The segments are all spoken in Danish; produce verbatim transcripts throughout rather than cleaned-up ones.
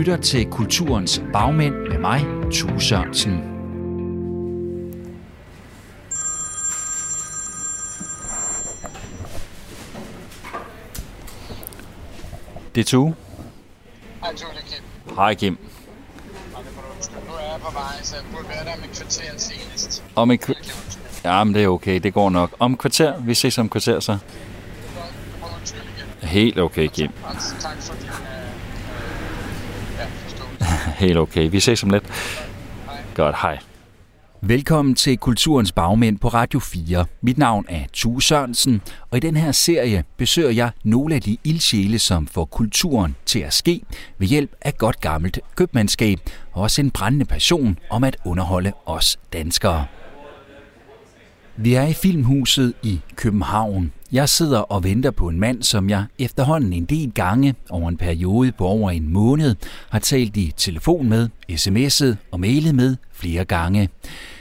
lytter til Kulturens Bagmænd med mig, Thue Sørensen. Det er Thue. Hej Thue, det er Kim. Hej Kim. Nu er jeg på vej, så jeg burde være der om et kvarter senest. Om et kvarter? Jamen det er okay, det går nok. Om kvarter? Vi ses om kvarter så. Helt okay, Kim. Tak for din forståelse. Helt okay, vi ses om lidt. Godt, hej. Velkommen til Kulturens Bagmænd på Radio fire. Mit navn er Thue Sørensen, og i den her serie besøger jeg nogle af de ildsjæle, som får kulturen til at ske ved hjælp af godt gammelt købmandskab og også en brændende passion om at underholde os danskere. Vi er i Filmhuset i København. Jeg sidder og venter på en mand, som jeg efterhånden en del gange over en periode på over en måned har talt i telefon med, sms'et og mailet med flere gange.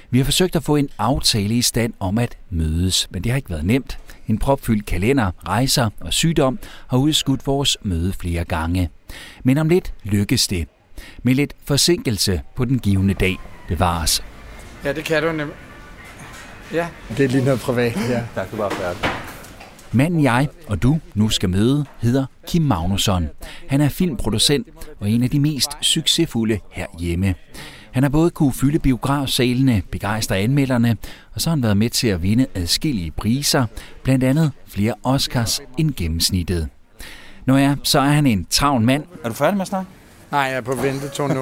Vi har forsøgt at få en aftale i stand om at mødes, men det har ikke været nemt. En propfyldt kalender, rejser og sygdom har udskudt vores møde flere gange. Men om lidt lykkes det. Med lidt forsinkelse på den givne dag bevares. Ja, det kan du nemt. Ja. Det er lige noget privat, ja. Der kan du bare færdig. Manden jeg og du nu skal møde hedder Kim Magnusson. Han er filmproducent og en af de mest succesfulde herhjemme. Han har både kunne fylde biografsalene, begejstre anmelderne, og så har han været med til at vinde adskillige priser, blandt andet flere Oscars end gennemsnittet. Når jeg, så er han en travl mand. Er du færdig med at snakke? Nej, jeg er på ventetur nu.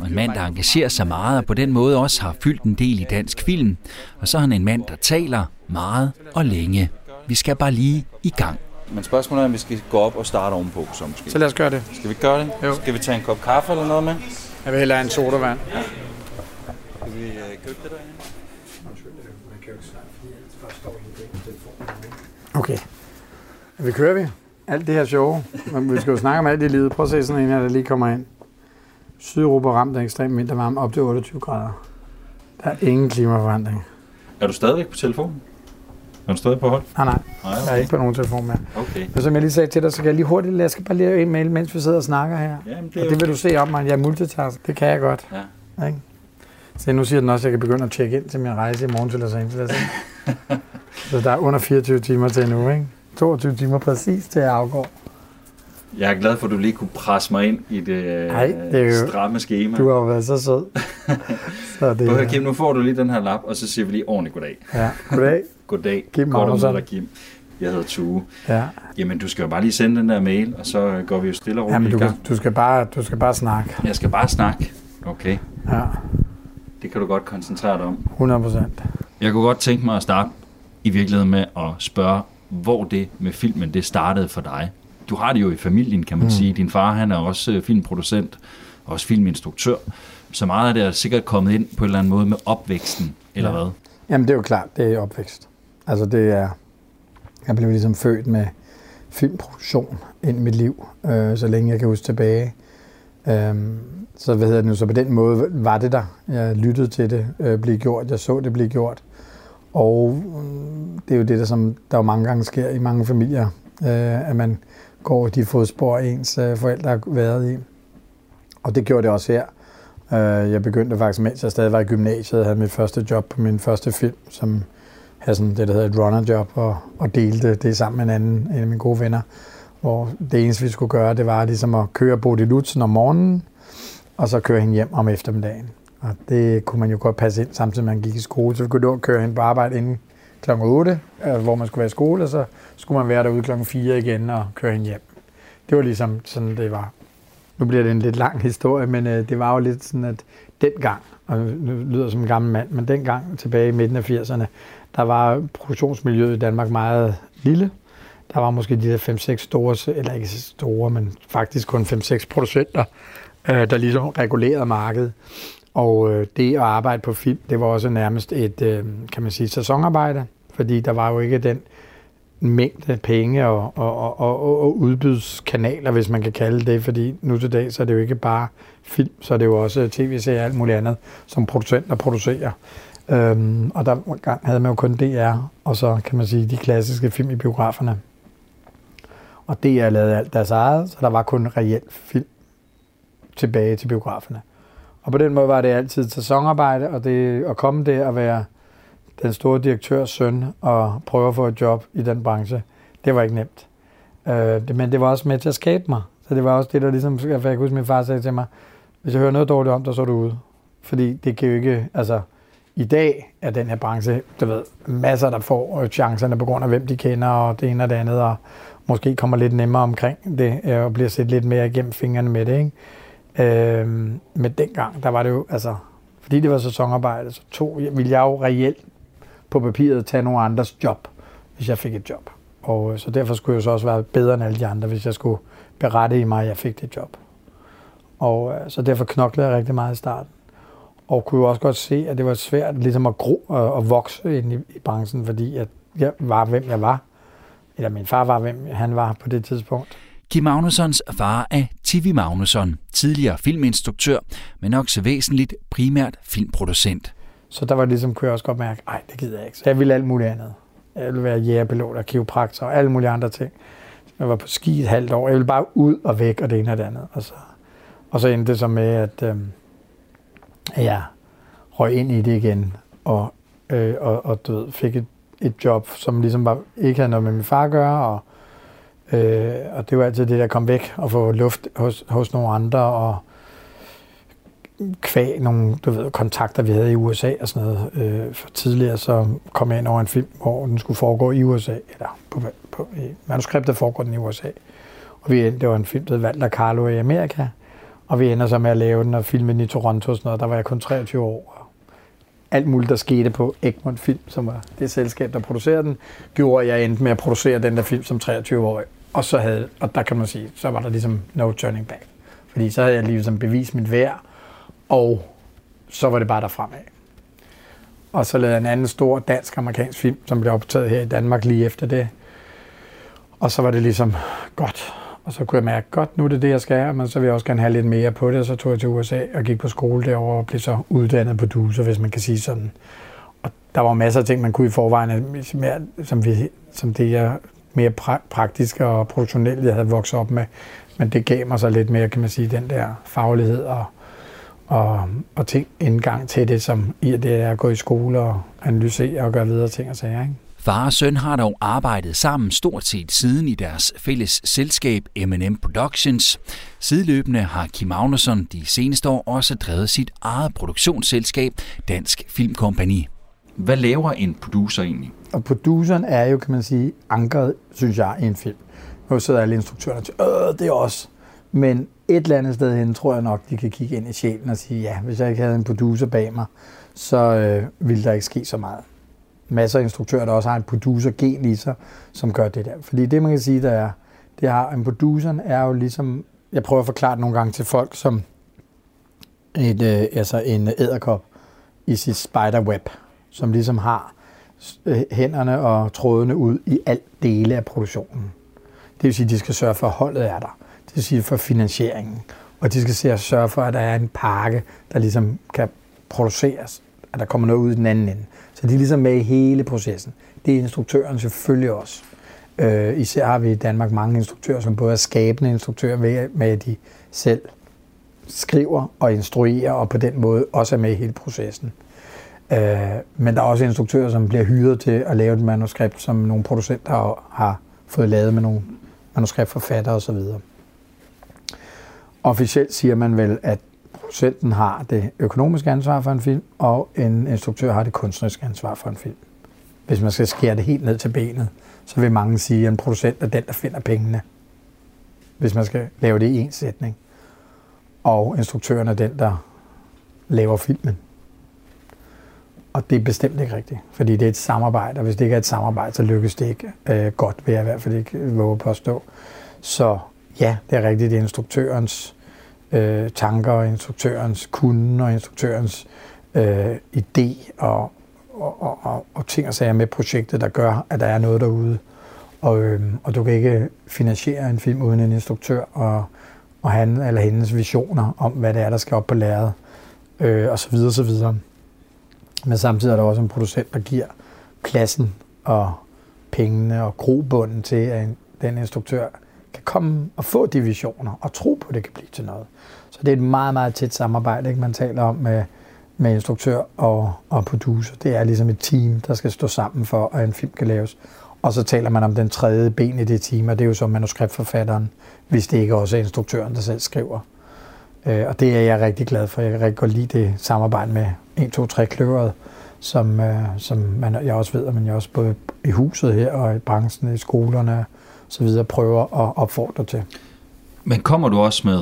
Og en mand, der engagerer sig meget og på den måde også har fyldt en del i dansk film. Og så er han en mand, der taler meget og længe. Vi skal bare lige i gang. Men spørgsmålet er, om vi skal gå op og starte ovenpå, så måske. Så lad os gøre det. Skal vi gøre det? Jo. Skal vi tage en kop kaffe eller noget med? Jeg vil hellere have en sodavand. Ja. Skal vi købe det derinde? Okay. Vi kører vi. Alt det her sjove. Vi skal jo snakke om alt i livet. Prøv at se sådan en her, der lige kommer ind. Sydeuropa ramt af ekstremt mindre varme op til otteogtyve grader. Der er ingen klimaforandring. Er du stadigvæk på telefonen? Er du stadig på hold? Nej, nej. nej okay. Jeg er ikke på nogen telefon mere. Okay. Men som jeg lige sagde til dig, så kan jeg lige hurtigt, jeg skal bare lige en mail, mens vi sidder og snakker her. Jamen, det og det vil okay. Du se om mig. Jeg er multitask. Det kan jeg godt. Ja. Ikke? Så nu siger den også, at jeg kan begynde at tjekke ind til min rejse i morgen til Los Angeles. Så der er under fireogtyve timer til nu, ikke? toogtyve timer præcis til at afgå. Jeg er glad for, at du lige kunne presse mig ind i det, Ej, det er jo, stramme schema. Du har jo været så sød. Så det, okay, Kim, nu får du lige den her lap, og så siger vi lige ordentligt goddag. Ja, goddag. Goddag. Kim Godt om dig, Kim. Jeg hedder Thue. Ja. Jamen, du skal jo bare lige sende den der mail, og så går vi jo stille og roligt Jamen, du, i gang. Du skal, bare, du skal bare snakke. Jeg skal bare snakke? Okay. Ja. Det kan du godt koncentrere dig om. hundrede procent. Jeg kunne godt tænke mig at starte i virkeligheden med at spørge, hvor det med filmen, det startede for dig. Du har det jo i familien, kan man mm. sige. Din far, han er også filmproducent, også filminstruktør. Så meget af det er sikkert kommet ind på en eller anden måde med opvæksten, eller ja. hvad? Jamen, det er jo klart, det er opvækst. Altså, det er... Jeg blev ligesom født med filmproduktion ind i mit liv, øh, så længe jeg kan huske tilbage. Øh, så hvad hedder det nu? Så på den måde var det der. Jeg lyttede til det øh, blive gjort. Jeg så det blive gjort. Og det er jo det, der, som der jo mange gange sker i mange familier, øh, at man går i de fodspor, ens øh, forældre har været i. Og det gjorde det også her. Øh, jeg begyndte faktisk, mens jeg stadig var i gymnasiet, og havde mit første job på min første film, som havde sådan det, der hedder et runnerjob, og, og delte det sammen med en anden, en af mine gode venner. Hvor det eneste, vi skulle gøre, det var ligesom at køre Bodil Lutzen om morgenen, og så køre hende hjem om eftermiddagen. Og det kunne man jo godt passe ind, samtidig med man gik i skole. Så vi kunne køre hen på arbejde inden klokken otte, hvor man skulle være i skole, og så skulle man være derude klokken fire igen og køre hen hjem. Det var ligesom sådan, det var. Nu bliver det en lidt lang historie, men det var jo lidt sådan, at dengang, og nu lyder som en gammel mand, men dengang tilbage i midten af firserne, der var produktionsmiljøet i Danmark meget lille. Der var måske de der fem seks store, eller ikke så store, men faktisk kun fem seks producenter, der ligesom regulerede markedet. Og det at arbejde på film, det var også nærmest et, kan man sige, sæsonarbejde, fordi der var jo ikke den mængde penge og, og, og, og udbydskanaler, hvis man kan kalde det, fordi nu til dag, så er det jo ikke bare film, så er det jo også tv-serier og alt muligt andet, som producenter producerer. Øhm, og der havde man jo kun D R, og så kan man sige, de klassiske film i biograferne. Og D R lavede alt deres eget, så der var kun reelt film tilbage til biograferne. Og på den måde var det altid sæsonarbejde, og det at komme der og være den store direktørs søn og prøve at få et job i den branche, det var ikke nemt. Øh, det, men det var også med til at skabe mig. Så det var også det, der ligesom, jeg kan huske, min far sagde til mig, hvis jeg hører noget dårligt om dig, så er du ude. Fordi det kan jo ikke, altså i dag er den her branche, du ved, masser der får chancerne på grund af, hvem de kender og det ene og det andet, og måske kommer lidt nemmere omkring det og bliver set lidt mere igennem fingrene med det, ikke? Øh, men dengang, der var det jo, altså, fordi det var sæsonarbejde, så tog, ville jeg jo reelt på papiret tage nogle andres job, hvis jeg fik et job. Og så derfor skulle jeg så også være bedre end alle de andre, hvis jeg skulle berette i mig, at jeg fik det job. Og så derfor knoklede jeg rigtig meget i starten. Og kunne jo også godt se, at det var svært ligesom at gro og vokse ind i, i branchen, fordi at jeg var, hvem jeg var. Eller min far var, hvem han var på det tidspunkt. Kim Magnussons far er Tivi Magnusson, tidligere filminstruktør, men også væsentligt primært filmproducent. Så der var ligesom, kunne jeg også godt mærke, nej, det gider jeg ikke. Så jeg ville alt muligt andet. Jeg ville være jægerpilot og kiropraktor og alle mulige andre ting. Jeg var på ski et halvt år. Jeg ville bare ud og væk og det ene og det andet. Og så, og så endte det så med, at, øh, at jeg røg ind i det igen og, øh, og, og du ved, fik et, et job, som ligesom bare ikke havde noget med min far at gøre. Og, øh, og det var altid det, der kom væk og få luft hos, hos nogle andre og kvæg nogle, du ved, kontakter, vi havde i U S A og sådan noget. Øh, for tidligere så kom jeg ind over en film, hvor den skulle foregå i U S A, eller på, på i manuskriptet foregår den i U S A. Og vi endte, det var en film, der hed Valter Carlo i Amerika, og vi ender så med at lave den og filme den i Toronto og sådan noget. Der var jeg kun treogtyve år, og alt muligt, der skete på Egmont film, som var det selskab, der producerede den, gjorde, jeg endte med at producere den der film som treogtyve-årig. Og så havde, og der kan man sige, så var der ligesom no turning back. Fordi så havde jeg ligesom bevist mit værd, og så var det bare der fremad. Og så lavede jeg en anden stor dansk-amerikansk film, som blev optaget her i Danmark lige efter det. Og så var det ligesom godt. Og så kunne jeg mærke, godt, nu er det det, jeg skal, men så vil jeg også gerne have lidt mere på det. Og så tog jeg til U S A og gik på skole derovre og blev så uddannet producer, hvis man kan sige sådan. Og der var masser af ting, man kunne i forvejen, som, vi, som det jeg mere praktisk og produktionelt, jeg havde vokset op med. Men det gav mig så lidt mere, kan man sige, den der faglighed og og, og ting indgang til det, som i det er at gå i skole og analysere og gøre videre ting og sager, ikke? Far og søn har dog arbejdet sammen stort set siden i deres fælles selskab M and M Productions. Sideløbende har Kim Magnusson de seneste år også drevet sit eget produktionsselskab, Dansk Filmkompagni. Hvad laver en producer egentlig? Og produceren er jo, kan man sige, ankret, synes jeg, i en film. Nu sidder alle instruktørerne til, øh, det er os. Men et eller andet sted hen, tror jeg nok, de kan kigge ind i sjælen og sige, ja, hvis jeg ikke havde en producer bag mig, så øh, ville der ikke ske så meget. Masser af instruktører, der også har en producer-gen i sig, som gør det der. Fordi det, man kan sige, der er, det har en producer, er jo ligesom, jeg prøver at forklare det nogle gange til folk, som et, øh, altså en edderkop i sit spiderweb, som ligesom har hænderne og trådene ud i alt dele af produktionen. Det vil sige, at de skal sørge for, at holdet er der. Det vil sige for finansieringen, og de skal se at sørge for, at der er en pakke, der ligesom kan produceres, at der kommer noget ud i den anden ende. Så de er ligesom med i hele processen. Det er instruktøren selvfølgelig også. Øh, især har vi i Danmark mange instruktører, som både er skabende instruktører med, at de selv skriver og instruerer, og på den måde også er med i hele processen. Øh, men der er også instruktører, som bliver hyret til at lave et manuskript, som nogle producenter har fået lavet med nogle manuskriptforfattere osv. Officielt siger man vel, at producenten har det økonomiske ansvar for en film, og en instruktør har det kunstneriske ansvar for en film. Hvis man skal skære det helt ned til benet, så vil mange sige, at en producent er den, der finder pengene. Hvis man skal lave det i en sætning. Og instruktøren er den, der laver filmen. Og det er bestemt ikke rigtigt, fordi det er et samarbejde, og hvis det ikke er et samarbejde, så lykkes det ikke øh, godt, vil jeg i hvert fald ikke våge på at stå. Så ja, det er rigtigt, det er instruktørens øh, tanker, og instruktørens kunden og instruktørens øh, idé og, og, og, og, og ting og sager med projektet, der gør, at der er noget derude. Og, øh, og du kan ikke finansiere en film uden en instruktør og, og han eller hendes visioner om, hvad det er, der skal op på lærredet øh, og så videre, så videre. Men samtidig er der også en producent, der giver pladsen og pengene og grobunden til, at den instruktør kan komme og få de visioner og tro på, at det kan blive til noget. Så det er et meget, meget tæt samarbejde, ikke? Man taler om med, med instruktør og, og producer. Det er ligesom et team, der skal stå sammen for, at en film kan laves. Og så taler man om den tredje ben i det team, og det er jo så manuskriptforfatteren, hvis det ikke også er instruktøren, der selv skriver. Øh, og det er jeg rigtig glad for. Jeg kan rigtig godt lide det samarbejde med en, to, tre kløveret, som, øh, som man, jeg også ved, men jeg også både i huset her og i branchen, i skolerne så videre prøver at opfordre til. Men kommer du også med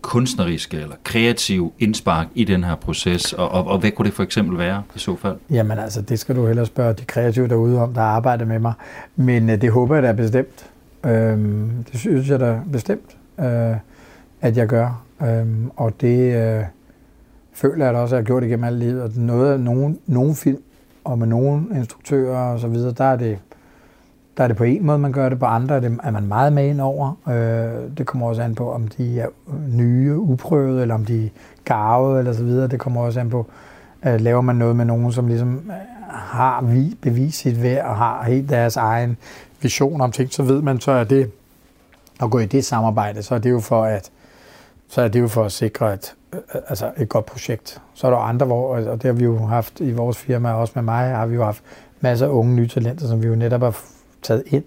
kunstneriske eller kreative indspark i den her proces, og, og, og hvad kunne det for eksempel være i så fald? Jamen altså, det skal du hellere spørge de kreative derude om, der arbejder med mig, men øh, det håber jeg da bestemt. Øhm, det synes jeg da bestemt, øh, at jeg gør, øhm, og det øh, føler jeg da også, at jeg har gjort igennem alt livet, og noget, nogen, nogen film, og med nogle instruktører og så videre, der er det Der er det på en måde, man gør det, på andre er, det, er man meget med ind over. Øh, det kommer også an på, om de er nye, uprøvede, eller om de er garvede, eller så videre. Det kommer også an på, øh, laver man noget med nogen, som ligesom har bevist sit værd og har helt deres egen vision om ting, så ved man, så er det at gå i det samarbejde, så er det jo for at, så er det jo for at sikre et, altså et godt projekt. Så er der andre, hvor, og det har vi jo haft i vores firma, også med mig, har vi jo haft masser af unge nye talenter, som vi jo netop har taget ind,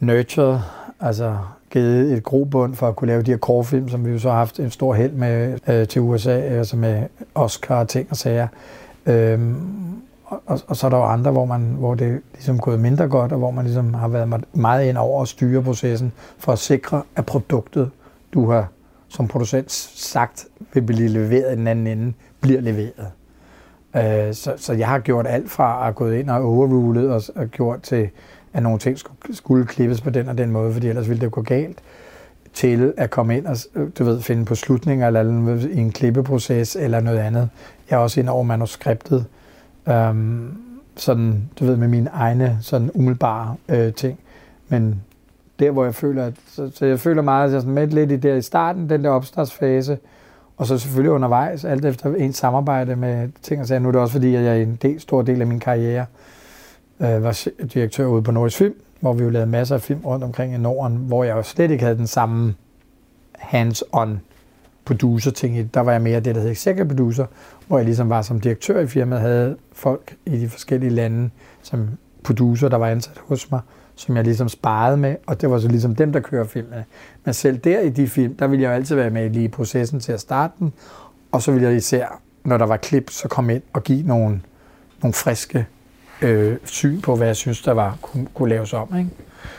nurtured, altså givet et grobund for at kunne lave de her kortfilm, som vi jo så har haft en stor held med øh, til U S A, altså med Oscar og ting og sager. Øhm, og, og så er der jo andre, hvor, man, hvor det ligesom er gået mindre godt, og hvor man ligesom har været meget ind over at styre processen for at sikre, at produktet, du har som producent sagt, vil blive leveret i den anden ende, bliver leveret. Så, så jeg har gjort alt fra at gå ind og overrulet og, og gjort til, at nogle ting skulle, skulle klippes på den og den måde, fordi ellers ville det gå galt, til at komme ind og du ved, finde på slutninger eller, eller i en klippeproces eller noget andet. Jeg er også ind over manuskriptet, øhm, sådan, du ved, med mine egne sådan umiddelbare øh, ting. Men der, hvor jeg føler, at, så, så jeg føler meget, at jeg er sådan med lidt i der i starten, den der opstartsfase. Og så selvfølgelig undervejs, alt efter ens samarbejde med ting og sager. Nu er det også fordi, at jeg i en del, stor del af min karriere øh, var direktør ude på Nordisk Film, hvor vi jo lavede masser af film rundt omkring i Norden, hvor jeg jo slet ikke havde den samme hands-on producer-ting. Der var jeg mere det, der hed executive producer, hvor jeg ligesom var som direktør i firmaet, havde folk i de forskellige lande som producer, der var ansat hos mig, som jeg ligesom sparede med, og det var så ligesom dem, der kører filmene. Men selv der i de film, der ville jeg jo altid være med lige i processen til at starte den, og så ville jeg især, når der var klip, så komme ind og give nogle, nogle friske øh, syn på, hvad jeg synes, der var, kunne, kunne laves om. Ikke?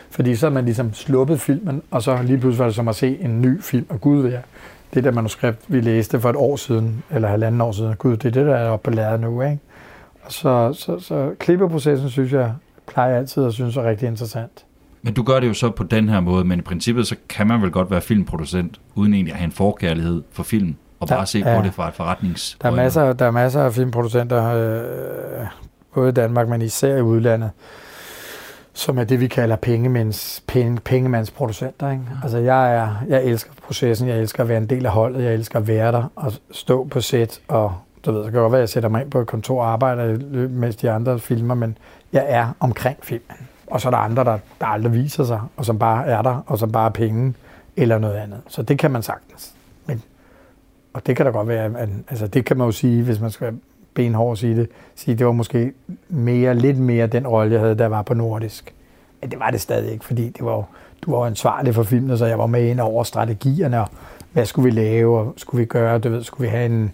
Fordi så havde man ligesom sluppet filmen, og så lige pludselig var det som at se en ny film, og gud, ja, det der manuskript, vi læste for et år siden, eller halvanden år siden, gud, det er det, der er oppe på lærredet nu. Ikke? Og så, så, så klippeprocessen, synes jeg, plejer jeg altid at synes er rigtig interessant. Men du gør det jo så på den her måde, men i princippet så kan man vel godt være filmproducent, uden egentlig at have en forkærlighed for film, og der, bare se ja, på det fra et forretnings. Der er, masser, der er masser af filmproducenter, øh, både i Danmark, men især i udlandet, som er det, vi kalder pengemands, penge, pengemandsproducenter. Ikke? Altså jeg, er, jeg elsker processen, jeg elsker at være en del af holdet, jeg elsker at være der og stå på sæt og du ved, så kan godt være, at jeg sætter mig ind på et kontor og arbejder, mens de andre filmer, men jeg er omkring filmen. Og så er der andre, der, der aldrig viser sig, og som bare er der, og som bare er penge, eller noget andet. Så det kan man sagtens. Men, og det kan da godt være, at, altså det kan man jo sige, hvis man skal benhårdt sige det, sige, det var måske mere, lidt mere den rolle, jeg havde, der var på Nordisk. Men det var det stadig ikke, fordi det var jo, du var jo ansvarlig for filmen, så jeg var med ind over strategierne, og hvad skulle vi lave, og skulle vi gøre, du ved, skulle vi have en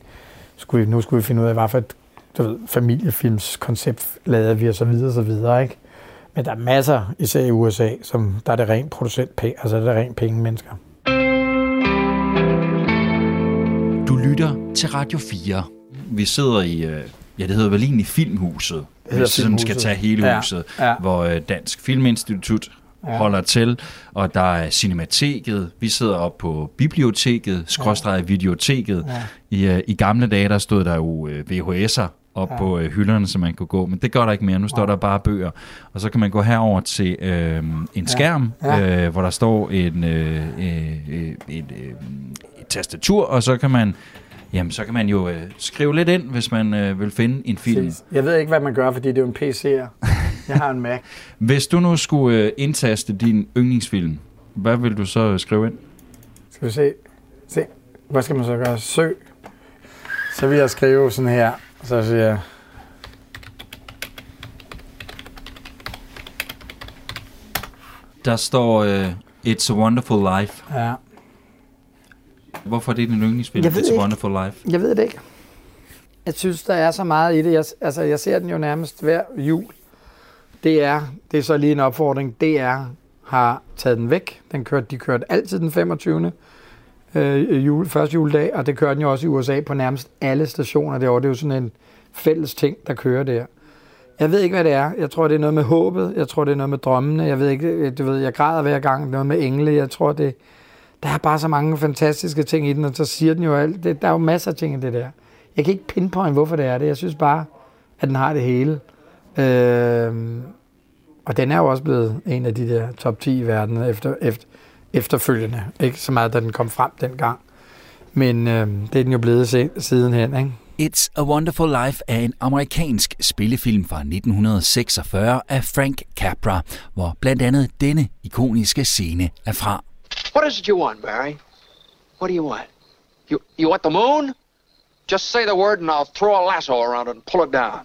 Skulle vi, nu skulle vi finde ud af, hvad for et du ved, familiefilmskoncept lavede vi, og så videre, og så videre, ikke? Men der er masser, især i U S A, som der er det rent producent, altså det er rent penge mennesker. Du lytter til Radio fire. Vi sidder i, ja det hedder vel egentlig Filmhuset, hvis sådan skal tage hele huset, ja, ja. Hvor Dansk Filminstitut ja. holder til, og der er Cinemateket, vi sidder oppe på biblioteket, skråstreget videoteket. Ja. I, I gamle dage, der stod der jo V H S'er oppe ja. på hylderne, så man kunne gå, men det gør der ikke mere, nu står ja. der bare bøger. Og så kan man gå herover til øh, en ja. skærm, ja. Øh, hvor der står en, øh, øh, et, et, et tastatur, og så kan man Jamen, så kan man jo øh, skrive lidt ind, hvis man øh, vil finde en film. Jeg ved ikke, hvad man gør, fordi det er jo en P C'er. Jeg har en Mac. Hvis du nu skulle øh, indtaste din yndlingsfilm Hvad vil du så skrive ind? Skal vi se. se. Hvad skal man så gøre? Søg. Så vil jeg skrive sådan her. Så siger jeg... Der står uh, It's a Wonderful Life. Ja. Hvorfor er det din yndlingsfilm? It's ikke. a Wonderful Life. Jeg ved det ikke. Jeg synes, der er så meget i det. Jeg, altså, jeg ser den jo nærmest hver jul. Det er, det er så lige en opfordring, D R har taget den væk. Den kørte, de kørte altid den femogtyvende Øh, jule, første juledag, og det kører den jo også i U S A på nærmest alle stationer derovre. Det er jo sådan en fælles ting, der kører der. Jeg ved ikke, hvad det er. Jeg tror, det er noget med håbet. Jeg tror, det er noget med drømmene. Jeg ved ikke, du ved, jeg græder hver gang. Noget med engle. Jeg tror, det... Der er bare så mange fantastiske ting i den, og så siger den jo alt. Det, der er jo masser af ting i det der. Jeg kan ikke pinpointe, hvorfor det er det. Jeg synes bare, at den har det hele. Øh, og den er jo også blevet en af de der top ti i verden efter, efter, efterfølgende. Ikke så meget, da den kom frem dengang. Men øh, det er den jo blevet se, sidenhen, ikke? It's a Wonderful Life er en amerikansk spillefilm fra nitten seksogfyrre af Frank Capra, hvor blandt andet denne ikoniske scene er fra. What is it you want, Barry? What do you want? You, you want the moon? Just say the word and I'll throw a lasso around it and pull it down.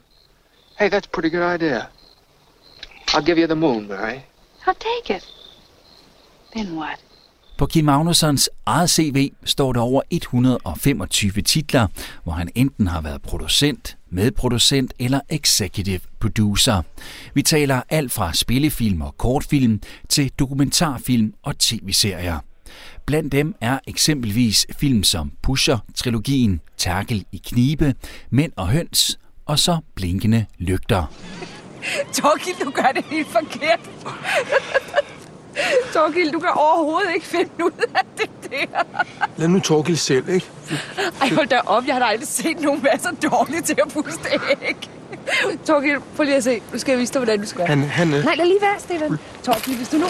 Hey, that's a pretty good idea. I'll give you the moon, Mary. I'll take it. Then what? På Kim Magnussons eget C V står der over et hundrede og femogtyve titler, hvor han enten har været producent, medproducent eller executive producer. Vi taler alt fra spillefilm og kortfilm til dokumentarfilm og tv-serier. Blandt dem er eksempelvis film som Pusher-trilogien, Terkel i Knibe, Mænd og Høns og så Blinkende Lygter. Torgild, du gør det helt forkert. Torgild, du kan overhovedet ikke finde ud af det der. Lad nu Torgild selv, ikke? Ej, hold da op. Jeg har da aldrig set nogen være så dårlige til at puste æg. Torgild, prøv lige at se. Nu skal jeg vise dig, hvordan du skal være. Han, han er... Nej, lad lige være, Stefan. Torgild, hvis du nu...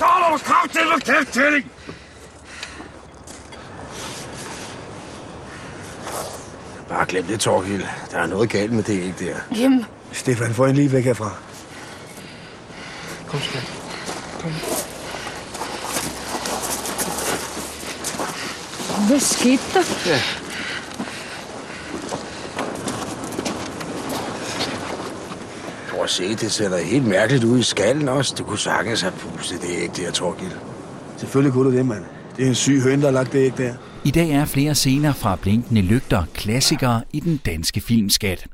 Torgild, kom til dig, kæft tælling! Bare glem det, Torgild. Der er noget galt med det æg der. Jamen... Stefan, få en lige væk herfra. Kom, Stefan. Kom. Hvad skete der? Ja. Prøv at se, det ser da helt mærkeligt ud i skallen også. Du kunne sagtens have pustet det æg der, Torgild. Selvfølgelig kunne du det, mand. Det er en syg høn, der har lagt det æg der. I dag er flere scener fra Blinkende Lygter klassikere i den danske filmskat.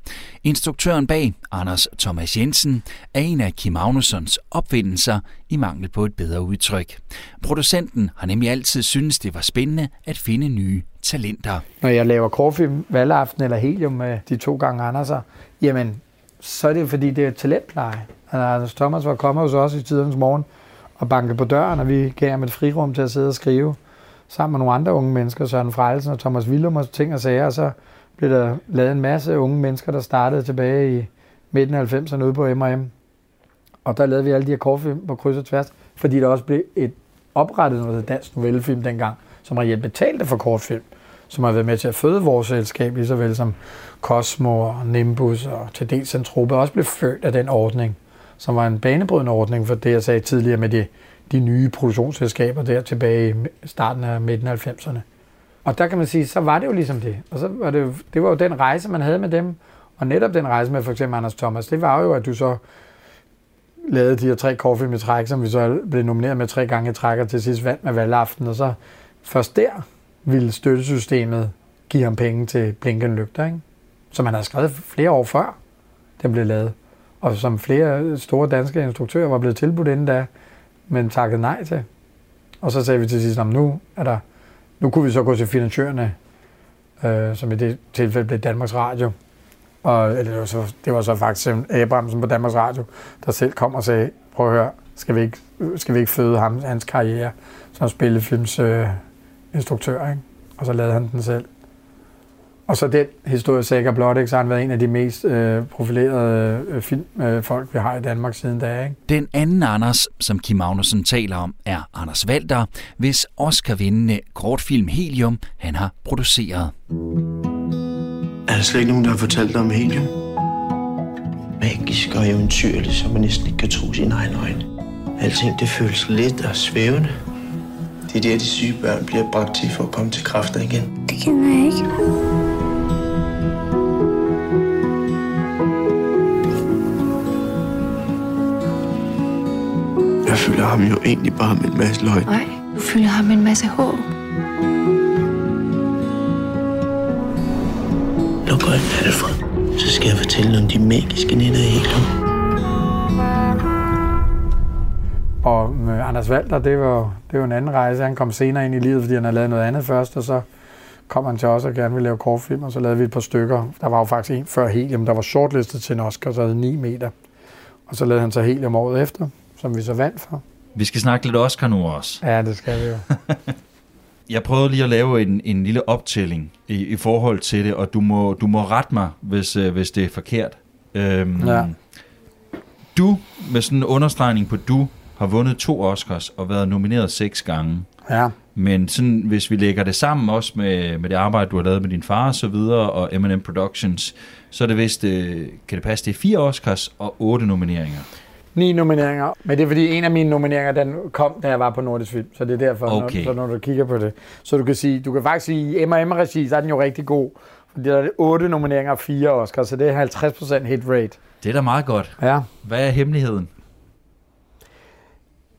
Instruktøren bag, Anders Thomas Jensen, er en af Kim Magnussons opfindelser i mangel på et bedre udtryk. Producenten har nemlig altid syntes, det var spændende at finde nye talenter. Når jeg laver kortfilm, Valgaften eller Helium med de to gange Anderser, jamen så er det fordi, det er talentpleje. Anders Thomas var kommet hos os i tidernes morgen og bankede på døren, og vi gav ham et frirum til at sidde og skrive sammen med nogle andre unge mennesker, Søren Frejlsen og Thomas Willum og ting og sager, og så blev der lavet en masse unge mennesker, der startede tilbage i midten af halvfemserne ude på M og M. Og der lavede vi alle de her kortfilm på kryds og tværs, fordi der også blev et oprettet noget dansk novellefilm dengang, som reelt betalte for kortfilm, som har været med til at føde vores selskab, lige så vel som Cosmo og Nimbus og til dels Zentropa også blev født af den ordning, som var en banebrydende ordning for det, jeg sagde tidligere med det, de nye produktionsselskaber der tilbage i starten af midten af halvfemserne. Og der kan man sige, så var det jo ligesom det. Og så var det, jo, det var jo den rejse, man havde med dem. Og netop den rejse med for eksempel Anders Thomas, det var jo, at du så lavede de her tre kortfilm i træk, som vi så blev nomineret med tre gange i træk, og til sidst vandt med Valgaften. Og så først der ville støttesystemet give ham penge til Blinkende Lygter, ikke? Som han havde skrevet flere år før, den blev lavet. Og som flere store danske instruktører var blevet tilbudt inden da, men takkede nej til. Og så sagde vi til sidst, at nu, er der, nu kunne vi så gå til finansiørerne, øh, som i det tilfælde blev Danmarks Radio. Og eller det, var så, det var så faktisk Abrahamsen på Danmarks Radio, der selv kom og sagde, prøv at høre, skal vi ikke, skal vi ikke føde ham, hans karriere som spillefilmsinstruktør? Øh, og så lavede han den selv. Og så den historie sikker blot, ikke, så har han været en af de mest øh, profilerede øh, filmfolk, øh, vi har i Danmark siden da. Ikke? Den anden Anders, som Kim Magnusson taler om, er Anders Walter, hvis Oscar-vindende kortfilm Helium, han har produceret. Er der slet ikke nogen, der har fortalt dig om Helium? Magisk og eventyrligt, som man næsten ikke kan tro sine egne øjne. Alting det føles let og svævende. Det er der, de syge børn bliver bragt til for at komme til kræfter igen. Det kender jeg ikke. Jeg følger ham jo egentlig bare med en masse løgn. Nej, du følger ham med en masse håb. Luk øjnene, Alfred. Så skal jeg fortælle om de magiske nætter i Helium. Og Anders Walter, det var, det var en anden rejse. Han kom senere ind i livet, fordi han havde lavet noget andet først, og så kom han til os og gerne ville lave kortfilm, og så lavede vi et par stykker. Der var jo faktisk en før Helium, der var shortlistet til en Oscar, så hed ni meter. Og så lavede han så Helium året efter, som vi så vandt for. Vi skal snakke lidt Oscar nu også. Ja, det skal vi jo. Jeg prøvede lige at lave en, en lille optælling i, i forhold til det, og du må, du må rette mig, hvis, hvis det er forkert. Øhm, ja. Du, med sådan en understregning på du, har vundet to Oscars og været nomineret seks gange. Ja. Men sådan, hvis vi lægger det sammen også med, med det arbejde, du har lavet med din far og så videre, og M and M Productions, så er det vist, øh, kan det passe, det er fire Oscars og otte nomineringer. Ni nomineringer, men det er fordi en af mine nomineringer, den kom, da jeg var på Nordisk Film, så det er derfor, okay. når, når du kigger på det. Så du kan sige, du kan faktisk sige, i M og M-regi, så er den jo rigtig god, fordi der er otte nomineringer og fire Oscars, så det er halvtreds procent hit rate. Det er da meget godt. Ja. Hvad er hemmeligheden?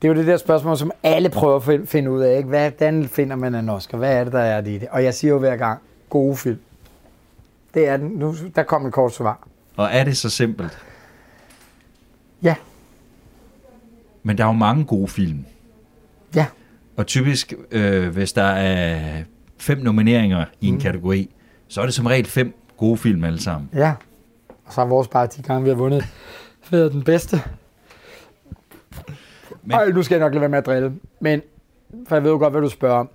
Det er jo det der spørgsmål, som alle prøver at finde ud af, ikke? Hvordan finder man en Oscar? Hvad er det, der er det i det? Og jeg siger jo hver gang, gode film. Det er den. Nu, der kom et kort svar. Og er det så simpelt? Ja. Men der er jo mange gode film. Ja. Og typisk, øh, hvis der er fem nomineringer i en mm. kategori, så er det som regel fem gode film alle sammen. Ja. Og så er vores bare de gange, vi har vundet, været den bedste. Men... Øj, nu skal jeg nok lade være med at drille, men for jeg ved jo godt, hvad du spørger om.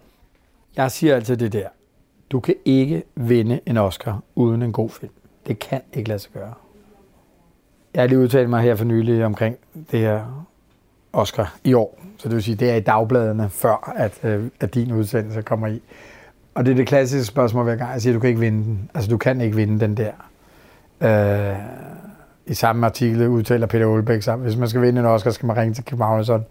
Jeg siger altid det der. Du kan ikke vinde en Oscar uden en god film. Det kan ikke lade sig gøre. Jeg har lige udtalt mig her for nylig omkring det her Oscar i år. Så det vil sige, det er i dagbladene, før at, at din udsendelse kommer i. Og det er det klassiske spørgsmål hver gang. Jeg siger, du kan ikke vinde den. Altså, du kan ikke vinde den der. Øh... I samme artikel udtaler Peter Aulbæk sammen, hvis man skal vinde en Oscar, skal man ringe til Kim Magnusson.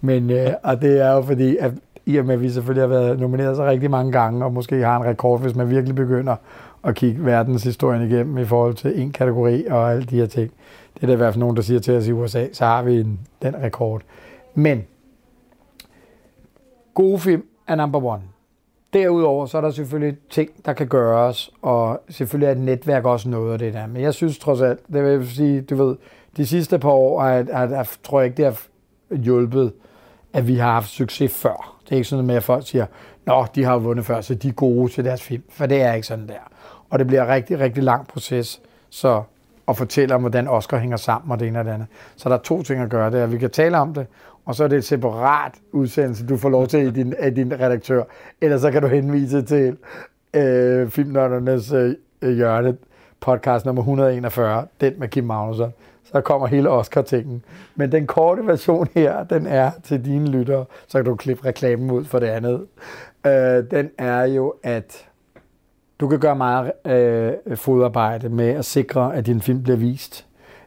Men, øh, og det er jo fordi, at i og med, at vi selvfølgelig har været nomineret så rigtig mange gange, og måske har en rekord, hvis man virkelig begynder at kigge verdenshistorien igennem i forhold til en kategori og alle de her ting. Det er der i hvert fald nogen, der siger til os i U S A, så har vi en, den rekord. Men gode film er number one. Derudover så er der selvfølgelig ting, der kan gøres, og selvfølgelig er et netværk også noget af det der. Men jeg synes trods alt, det vil sige, du ved, de sidste par år, at, at, at, tror jeg ikke, det har hjulpet, at vi har haft succes før. Det er ikke sådan, at folk siger, nå, de har vundet før, så de er gode til deres film. For det er ikke sådan der. Og det bliver en rigtig, rigtig lang proces, så at fortælle om, hvordan Oscar hænger sammen og det ene og det andet. Så der er to ting at gøre der. Vi kan tale om det, og så er det et separat udsendelse, du får lov til i din, af din redaktør. Ellers så kan du henvise til øh, Filmnørdernes øh, hjørne, podcast nummer et hundrede og enogfyrre, den med Kim Magnusson. Så kommer hele Oscar-tingen. Men den korte version her, den er til dine lyttere, så kan du klippe reklamen ud for det andet. Øh, den er jo, at du kan gøre meget øh, fodarbejde med at sikre, at din film bliver vist.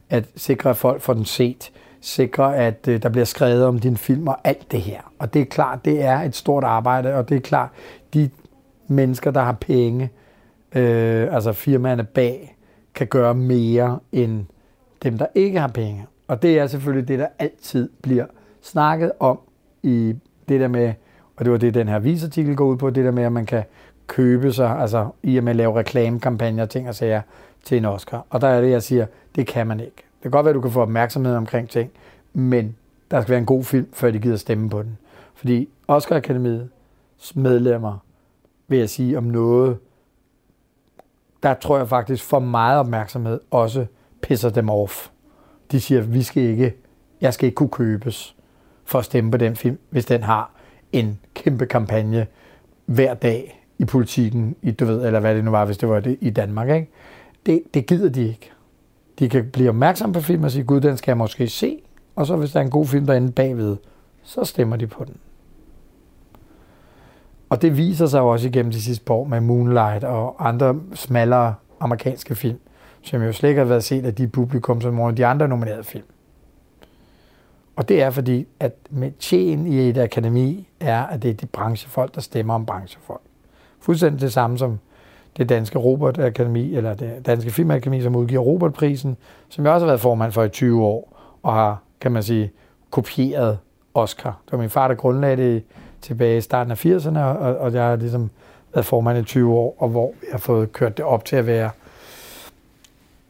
At sikre, at folk får den set. Sikre, at øh, der bliver skrevet om din film og alt det her. Og det er klart, det er et stort arbejde, og det er klart, de mennesker, der har penge, øh, altså firmaerne bag, kan gøre mere end dem, der ikke har penge. Og det er selvfølgelig det, der altid bliver snakket om i det der med, og det var det, den her visartikel går ud på, det der med, at man kan købe sig, altså i og med at lave reklamekampagner, ting og sager til en Oscar. Og der er det, jeg siger, det kan man ikke. Det kan godt være, at du kan få opmærksomhed omkring ting, men der skal være en god film, før de gider stemme på den. Fordi Oscar-akademiets medlemmer, vil jeg sige om noget, der tror jeg faktisk for meget opmærksomhed også pisser dem off. De siger, vi skal ikke, jeg skal ikke kunne købes for at stemme på den film, hvis den har en kæmpe kampagne hver dag i politikken, i, du ved, eller hvad det nu var, hvis det var det, i Danmark. Ikke? Det, det gider de ikke. De kan blive opmærksomme på film og sige, gud, den skal jeg måske se, og så hvis der er en god film derinde bagved, så stemmer de på den. Og det viser sig også igennem de sidste år med Moonlight og andre smallere amerikanske film, som jo slet ikke har været set af de publikum, som nogle af de andre nominerede film. Og det er fordi, at tjen i et akademi er, at det er de branchefolk, der stemmer om branchefolk. Fuldstændig det samme som det danske Robertakademi, eller det danske Filmakademi, som udgiver Robertprisen, som jeg også har været formand for i tyve år, og har, kan man sige, kopieret Oscar. Det var min far, der grundlagde det tilbage i starten af firserne, og, og jeg har ligesom været formand i tyve år, og hvor jeg har fået kørt det op til at være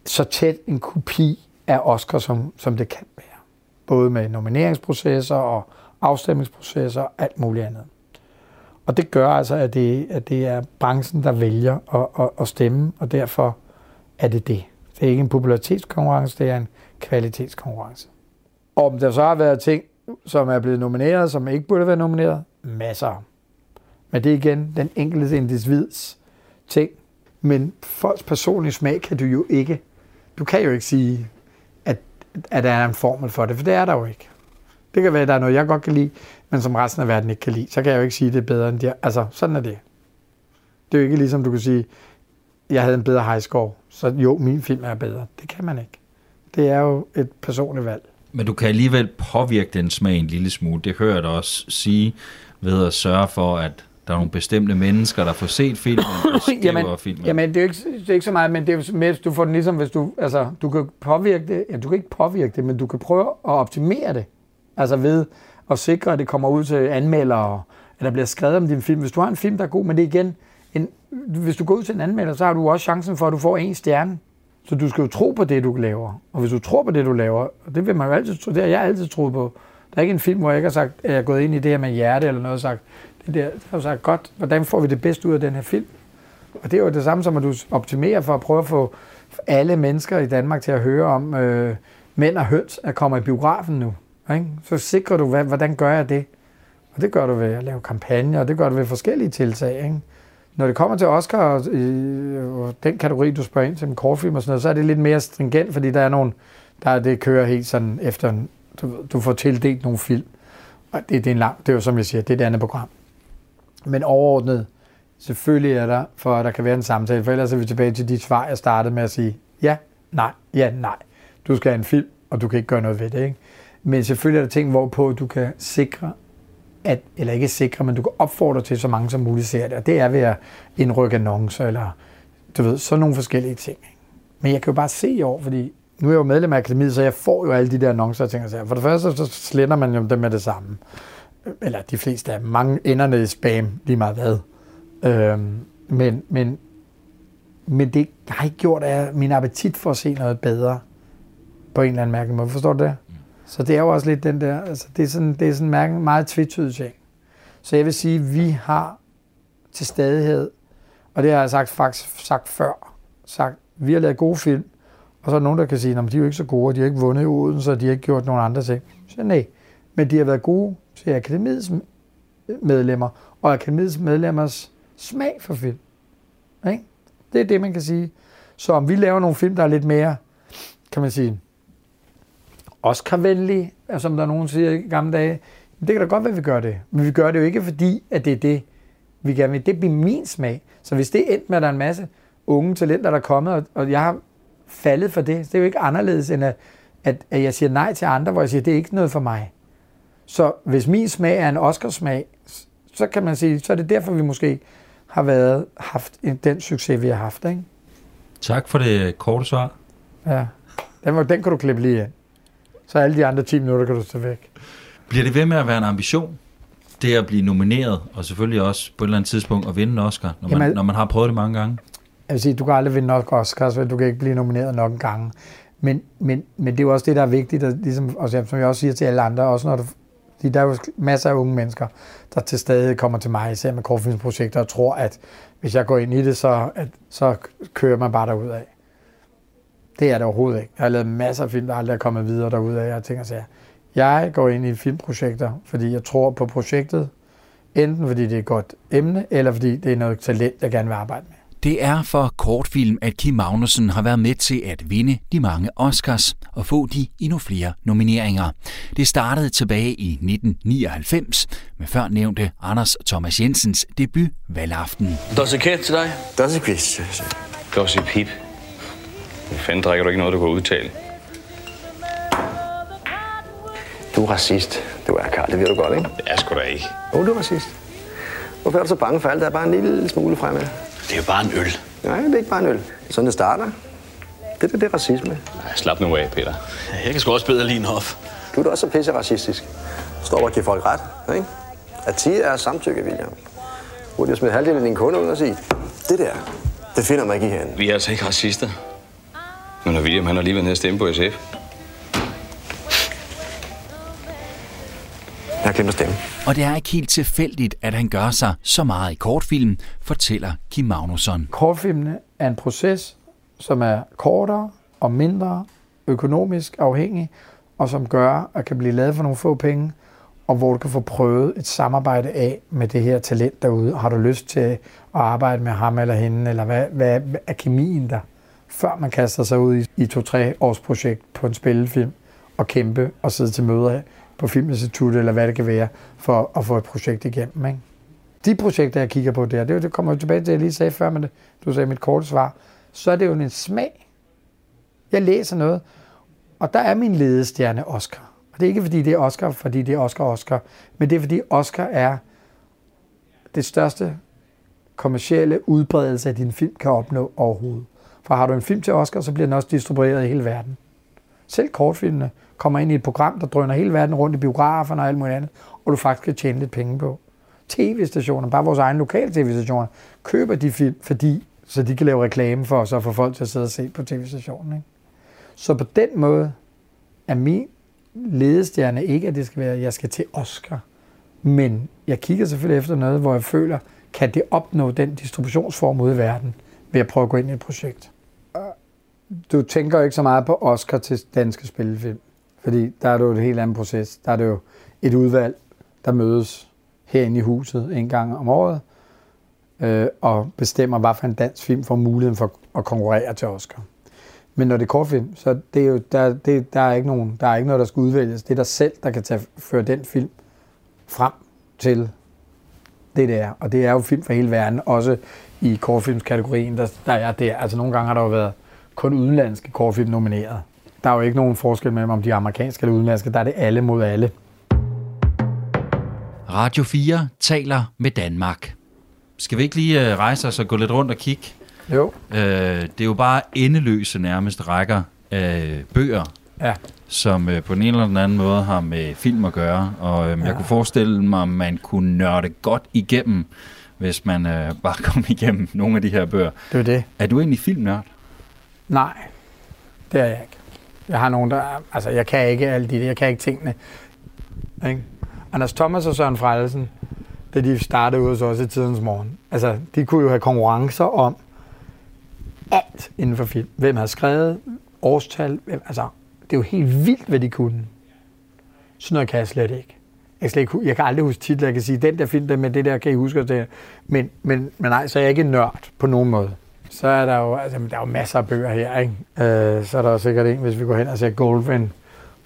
så tæt en kopi af Oscar, som, som det kan være. Både med nomineringsprocesser og afstemningsprocesser og alt muligt andet. Og det gør altså, at det, at det er branchen, der vælger at, at, at stemme, og derfor er det det. Det er ikke en popularitetskonkurrence, det er en kvalitetskonkurrence. Og om der så har været ting, som er blevet nomineret, som ikke burde være nomineret, masser. Men det er igen den enkelte individs ting. Men folks personlige smag kan du jo ikke. Du kan jo ikke sige, at, at der er en formel for det, for det er der jo ikke. Det kan være, at der er noget, jeg godt kan lide, men som resten af verden ikke kan lide. Så kan jeg jo ikke sige, at det er bedre end det. Altså, sådan er det. Det er jo ikke ligesom, du kan sige, at jeg havde en bedre high score, så jo, min film er bedre. Det kan man ikke. Det er jo et personligt valg. Men du kan alligevel påvirke den smag en lille smule. Det hører jeg da også sige ved at sørge for, at der er nogle bestemte mennesker, der får set filmen og skriver filmen. Jamen, det er jo ikke, det er ikke så meget, men det er jo, du får den ligesom, hvis du, altså, du kan påvirke det. Ja, du kan ikke påvirke det, men du kan prøve at optimere det. Altså ved at sikre, at det kommer ud til anmeldere, at der bliver skrevet om din film. Hvis du har en film, der er god, men det er igen, en, hvis du går ud til en anmelder, så har du også chancen for, at du får en stjerne. Så du skal jo tro på det, du laver. Og hvis du tror på det, du laver, og det vil man jo altid tro, det har jeg altid troet på. Der er ikke en film, hvor jeg ikke har sagt, at jeg er gået ind i det her med hjerte eller noget og sagt, det der, der har sagt, godt, hvordan får vi det bedste ud af den her film? Og det er jo det samme som, at du optimerer for at prøve at få alle mennesker i Danmark til at høre om øh, Mænd og Høns, at komme i biografen nu. Ikke? Så sikrer du, hvad, hvordan gør jeg det? Og det gør du ved at lave kampagner, og det gør du ved forskellige tiltag, ikke? Når det kommer til Oscar og den kategori, du spørger ind til, en kortfilm og sådan noget, så er det lidt mere stringent, fordi der er nogen, der det kører helt sådan efter, du, du får tildelt nogle film. Og det, det er en lang, det er jo som jeg siger, det er et andet program. Men overordnet, selvfølgelig er der, for der kan være en samtale, for ellers er vi tilbage til de svar, jeg startede med at sige, ja, nej, ja, nej. Du skal have en film, og du kan ikke gøre noget ved det, ikke? Men selvfølgelig er der ting, hvorpå du kan sikre, at, eller ikke sikre, men du kan opfordre til så mange som muligt ser det, og det er ved at indrykke annoncer, eller du ved, sådan nogle forskellige ting. Men jeg kan jo bare se i år, fordi nu er jeg jo medlem af akademiet, så jeg får jo alle de der annoncer og ting og sager. For det første, så sletter man jo dem med det samme. Eller de fleste af dem. Mange ender ned i spam, lige meget hvad. Øhm, men, men, men det har ikke gjort af min appetit for at se noget bedre på en eller anden mærkelig måde. Forstår du det? Så det er jo også lidt den der, altså det er sådan, det er sådan en meget tvetydig ting. Så jeg vil sige, at vi har til stadighed, og det har jeg sagt, faktisk sagt før, sagt, vi har lavet gode film, og så er der nogen, der kan sige, at de er jo ikke så gode, de har ikke vundet i Odense, og de har ikke gjort nogen andre ting. Så nej, men de har været gode til akademiets medlemmer, og akademiets medlemmers smag for film. Ikke? Det er det, man kan sige. Så om vi laver nogle film, der er lidt mere, kan man sige, Oscar-venlige, som der nogen siger i gamle dage, det kan da godt være, at vi gør det. Men vi gør det jo ikke, fordi at det er det, vi gerne vil. Det bliver min smag. Så hvis det endte med, at der er en masse unge talenter, der er kommet, og jeg har faldet for det, så det er jo ikke anderledes, end at, at, at jeg siger nej til andre, hvor jeg siger, det er ikke noget for mig. Så hvis min smag er en Oscar-smag, så kan man sige, så er det derfor, vi måske har været, haft den succes, vi har haft. Ikke? Tak for det korte svar. Ja, den, var, den kan du klippe lige ind. Så alle de andre ti minutter kan du tage væk. Bliver det ved med at være en ambition? Det at blive nomineret, og selvfølgelig også på et eller andet tidspunkt at vinde en Oscar, når man, Jamen, når man har prøvet det mange gange? Jeg vil sige, du kan aldrig vinde nok Oscar, så du kan ikke blive nomineret nok en gang. Men, men, men det er jo også det, der er vigtigt, og ligesom, og som jeg også siger til alle andre, også når du, fordi der er jo masser af unge mennesker, der til stadighed kommer til mig, især med kortfilmsprojekter, og tror, at hvis jeg går ind i det, så, at, så kører man bare derudad. Det er det overhovedet ikke. Jeg har lavet masser af film, der aldrig er kommet videre derude af. Jeg tænker så, jeg går ind i filmprojekter, fordi jeg tror på projektet. Enten fordi det er et godt emne, eller fordi det er noget talent, jeg gerne vil arbejde med. Det er for kortfilm, at Kim Magnusson har været med til at vinde de mange Oscars og få de endnu flere nomineringer. Det startede tilbage i nitten nioghalvfems med førnævnte Anders Thomas Jensens debut Valgaften. Der er så kæft til dig. Der er så kæft. Klodsig pip. Hvad fanden drikker du ikke noget, du kan udtale? Du er racist. Du er, Karl. Det ved du godt, ikke? Det er sgu da ikke. Jo, du er racist. Hvorfor er du så bange for alt? Der er bare en lille smule fremad. Det er jo bare en øl. Nej, det er ikke bare en øl. Sådan det starter. Det er det, er racisme. Nej, slap nu af, Peter. Jeg kan sgu også bedre lige en hof. Du er da også så pisse racistisk. Du står og giver folk ret, ikke? At ti er samtykke, William. Burde jeg smide halvdelen af dine kunder ud og sige, det der, det finder man ikke i herinde. Vi er altså ikke racister. Men når William, han har lige været nede og stemme på S F. Jeg glemmer stemme. Og det er ikke helt tilfældigt, at han gør sig så meget i kortfilmen, fortæller Kim Magnusson. Kortfilmene er en proces, som er kortere og mindre økonomisk afhængig, og som gør, at kan blive lavet for nogle få penge, og hvor du kan få prøvet et samarbejde af med det her talent derude. Har du lyst til at arbejde med ham eller hende, eller hvad, hvad er kemien der, før man kaster sig ud i, i to-tre års projekt på en spillefilm, og kæmpe og sidde til møder på Filminstituttet, eller hvad det kan være, for at få et projekt igennem, ikke? De projekter, jeg kigger på der, det, det kommer jo tilbage til det, jeg lige sagde før, men det, du sagde mit korte svar, så er det jo en smag. Jeg læser noget, og der er min ledestjerne Oscar. Og det er ikke, fordi det er Oscar, fordi det er Oscar Oscar, men det er, fordi Oscar er det største kommercielle udbredelse, af din film kan opnå overhovedet. For har du en film til Oscar, så bliver den også distribueret i hele verden. Selv kortfilmene kommer ind i et program, der drøner hele verden rundt i biograferne og alt muligt andet, og du faktisk kan tjene lidt penge på. T V-stationer, bare vores egne lokale T V-stationer, køber de film, fordi, så de kan lave reklame for os og få folk til at sidde og se på T V-stationen. Ikke? Så på den måde er min ledestjerne ikke, at det skal være, at jeg skal til Oscar. Men jeg kigger selvfølgelig efter noget, hvor jeg føler, kan det opnå den distributionsform ude i verden, ved at prøve at gå ind i et projekt. Du tænker jo ikke så meget på Oscar til danske spillefilm, fordi der er det jo et helt andet proces. Der er det jo et udvalg, der mødes herinde i huset en gang om året, øh, og bestemmer, hvad for en dansk film får muligheden for at konkurrere til Oscar. Men når det er kortfilm, så det er jo, der, det, der er ikke nogen, der er ikke noget, der skal udvælges. Det er dig selv, der kan tage, føre den film frem til det der. Og det er jo film fra hele verden, også i kortfilmskategorien, der, der er der. Altså nogle gange har der jo været kun udenlandske kortfilm nomineret. Der er jo ikke nogen forskel mellem, om de er amerikanske eller udenlandske. Der er det alle mod alle. Radio fire taler med Danmark. Skal vi ikke lige rejse os og gå lidt rundt og kigge? Jo. Øh, det er jo bare endeløse nærmest rækker af bøger, ja, som øh, på en eller den anden måde har med film at gøre. Og øh, ja. jeg kunne forestille mig, at man kunne nørde godt igennem, hvis man øh, bare kom igennem nogle af de her bøger. Det er det. Er du egentlig filmnørd? Nej, det er jeg ikke. Jeg har nogen, der... Altså, jeg kan ikke alt det. Jeg kan ikke tingene. Ikke? Anders Thomas og Søren Frejlsen, da de startede ud også i Tidens Morgen, altså, de kunne jo have konkurrencer om alt inden for film. Hvem havde skrevet, årstal, hvem, altså, det er jo helt vildt, hvad de kunne. Sådan noget kan jeg slet ikke. Jeg, slet ikke, jeg kan aldrig huske titler. Jeg kan sige, den der film, der med det der, kan I huske det. Men, men, men nej, så er jeg ikke nørd på nogen måde. Så er der jo, altså, der er jo masser af bøger her, ikke? Øh, så er der jo sikkert en, hvis vi går hen og ser Goldwyn.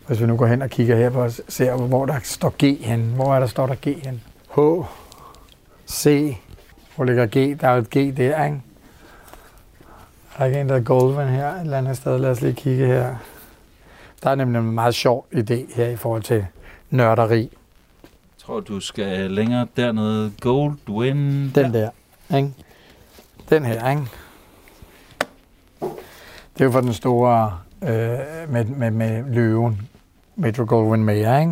Hvis vi nu går hen og kigger her på og ser, hvor der står G hen. Hvor er der, står der G hen? H, C, hvor ligger G? Der er jo et G der, ikke? Er der ikke en, der hedder Goldwyn her et eller andet sted? Lad os lige kigge her. Der er nemlig en meget sjov idé her i forhold til nørderi. Jeg tror, du skal længere dernede. Goldwyn. Den der, ikke? Den her, ikke? Det er jo for den store øh, med, med, med løven, Metro Goldwyn-Mayer, ikke?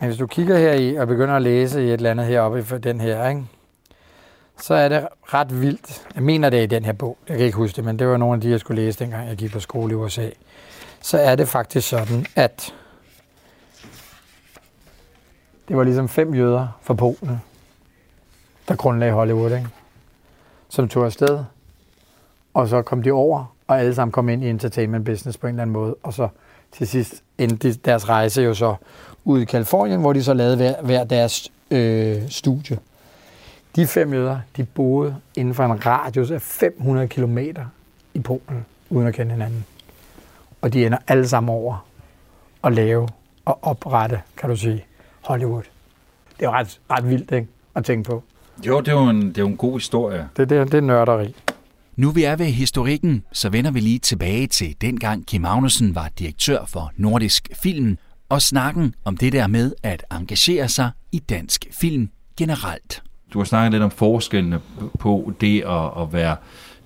Men hvis du kigger her i og begynder at læse i et eller andet heroppe for den her, ikke? Så er det ret vildt. Jeg mener det i den her bog, jeg kan ikke huske det, men det var nogle af de, jeg skulle læse, dengang jeg gik på skole i U S A. Så er det faktisk sådan, at det var ligesom fem jøder fra Polen, der grundlagde Hollywood, ikke? Som tog afsted, og så kom de over, og alle sammen kom ind i entertainment business på en eller anden måde, og så til sidst endte deres rejse jo så ud i Kalifornien, hvor de så lavede hver, hver deres øh, studie. De fem jøder, de boede inden for en radius af fem hundrede kilometer i Polen, uden at kende hinanden. Og de ender alle sammen over at lave og oprette, kan du sige, Hollywood. Det er ret, ret vildt, ikke, at tænke på. Jo, det er jo en, det er en god historie. Det, det, det er nørderi. Nu vi er ved historikken, så vender vi lige tilbage til dengang Kim Magnusson var direktør for Nordisk Film, og snakken om det der med at engagere sig i dansk film generelt. Du har snakket lidt om forskellene på det at, at være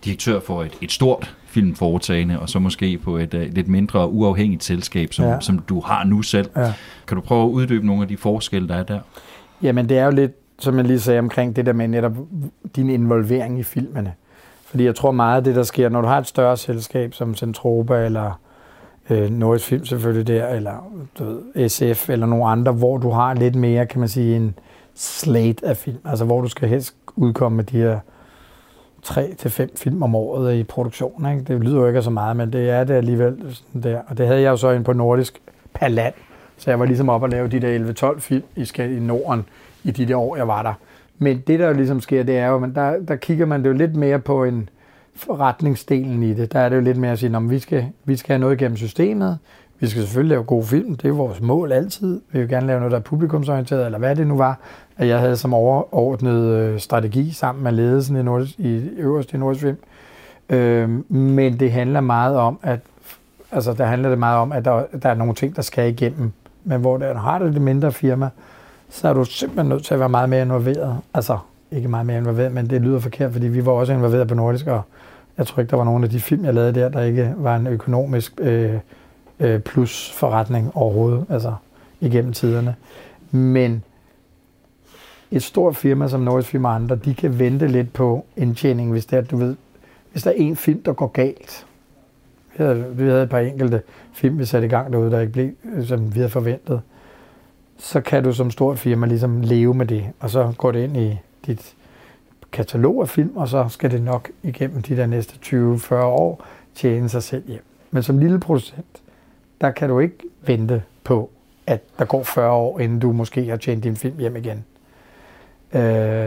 direktør for et, et stort filmforetagende, og så måske på et, et lidt mindre uafhængigt selskab, som, ja. som du har nu selv. Ja. Kan du prøve at uddybe nogle af de forskelle, der er der? Jamen det er jo lidt, som jeg lige sagde omkring det der med netop din involvering i filmene. Fordi jeg tror meget af det, der sker, når du har et større selskab som Zentropa eller øh, Nordisk Film selvfølgelig der, eller du ved, S F eller nogle andre, hvor du har lidt mere, kan man sige, en slate af film. Altså hvor du skal helst udkomme med de her tre til fem film om året i produktion. Ikke? Det lyder jo ikke så meget, men det er det alligevel sådan der. Og det havde jeg jo så inde på Nordisk per land. Så jeg var ligesom op og lave de der elleve tolv film i Norden i de der år, jeg var der. Men det, der jo ligesom sker, det er jo, at der, der kigger man det jo lidt mere på en forretningsdelen i det. Der er det jo lidt mere at sige, at vi skal, vi skal have noget gennem systemet. Vi skal selvfølgelig lave gode film. Det er vores mål altid. Vi vil gerne lave noget, der er publikumsorienteret, eller hvad det nu var, at jeg havde som overordnet strategi sammen med ledelsen i, Nordisk, i øverst i Nordisk Film. Øh, men det handler meget om, at altså, der handler det meget om, at der, der er nogle ting, der skal igennem. Men hvor der har det det mindre firma, så er du simpelthen nødt til at være meget mere involveret. Altså, ikke meget mere involveret, men det lyder forkert, fordi vi var også involveret på Nordisk, og jeg tror ikke, der var nogen af de film, jeg lavede der, der ikke var en økonomisk øh, øh, plusforretning overhovedet, altså igennem tiderne. Men et stort firma som Nordisk Film og andre, de kan vente lidt på indtjening, hvis, det er, du ved, hvis der er en film, der går galt. Vi havde, vi havde et par enkelte film, vi satte i gang derude, der ikke blev, som vi havde forventet. Så kan du som stort firma ligesom leve med det, og så går det ind i dit katalog af film, og så skal det nok igennem de der næste tyve fyrre år tjene sig selv hjem. Men som lille producent, der kan du ikke vente på, at der går fyrre år, inden du måske har tjent din film hjem igen.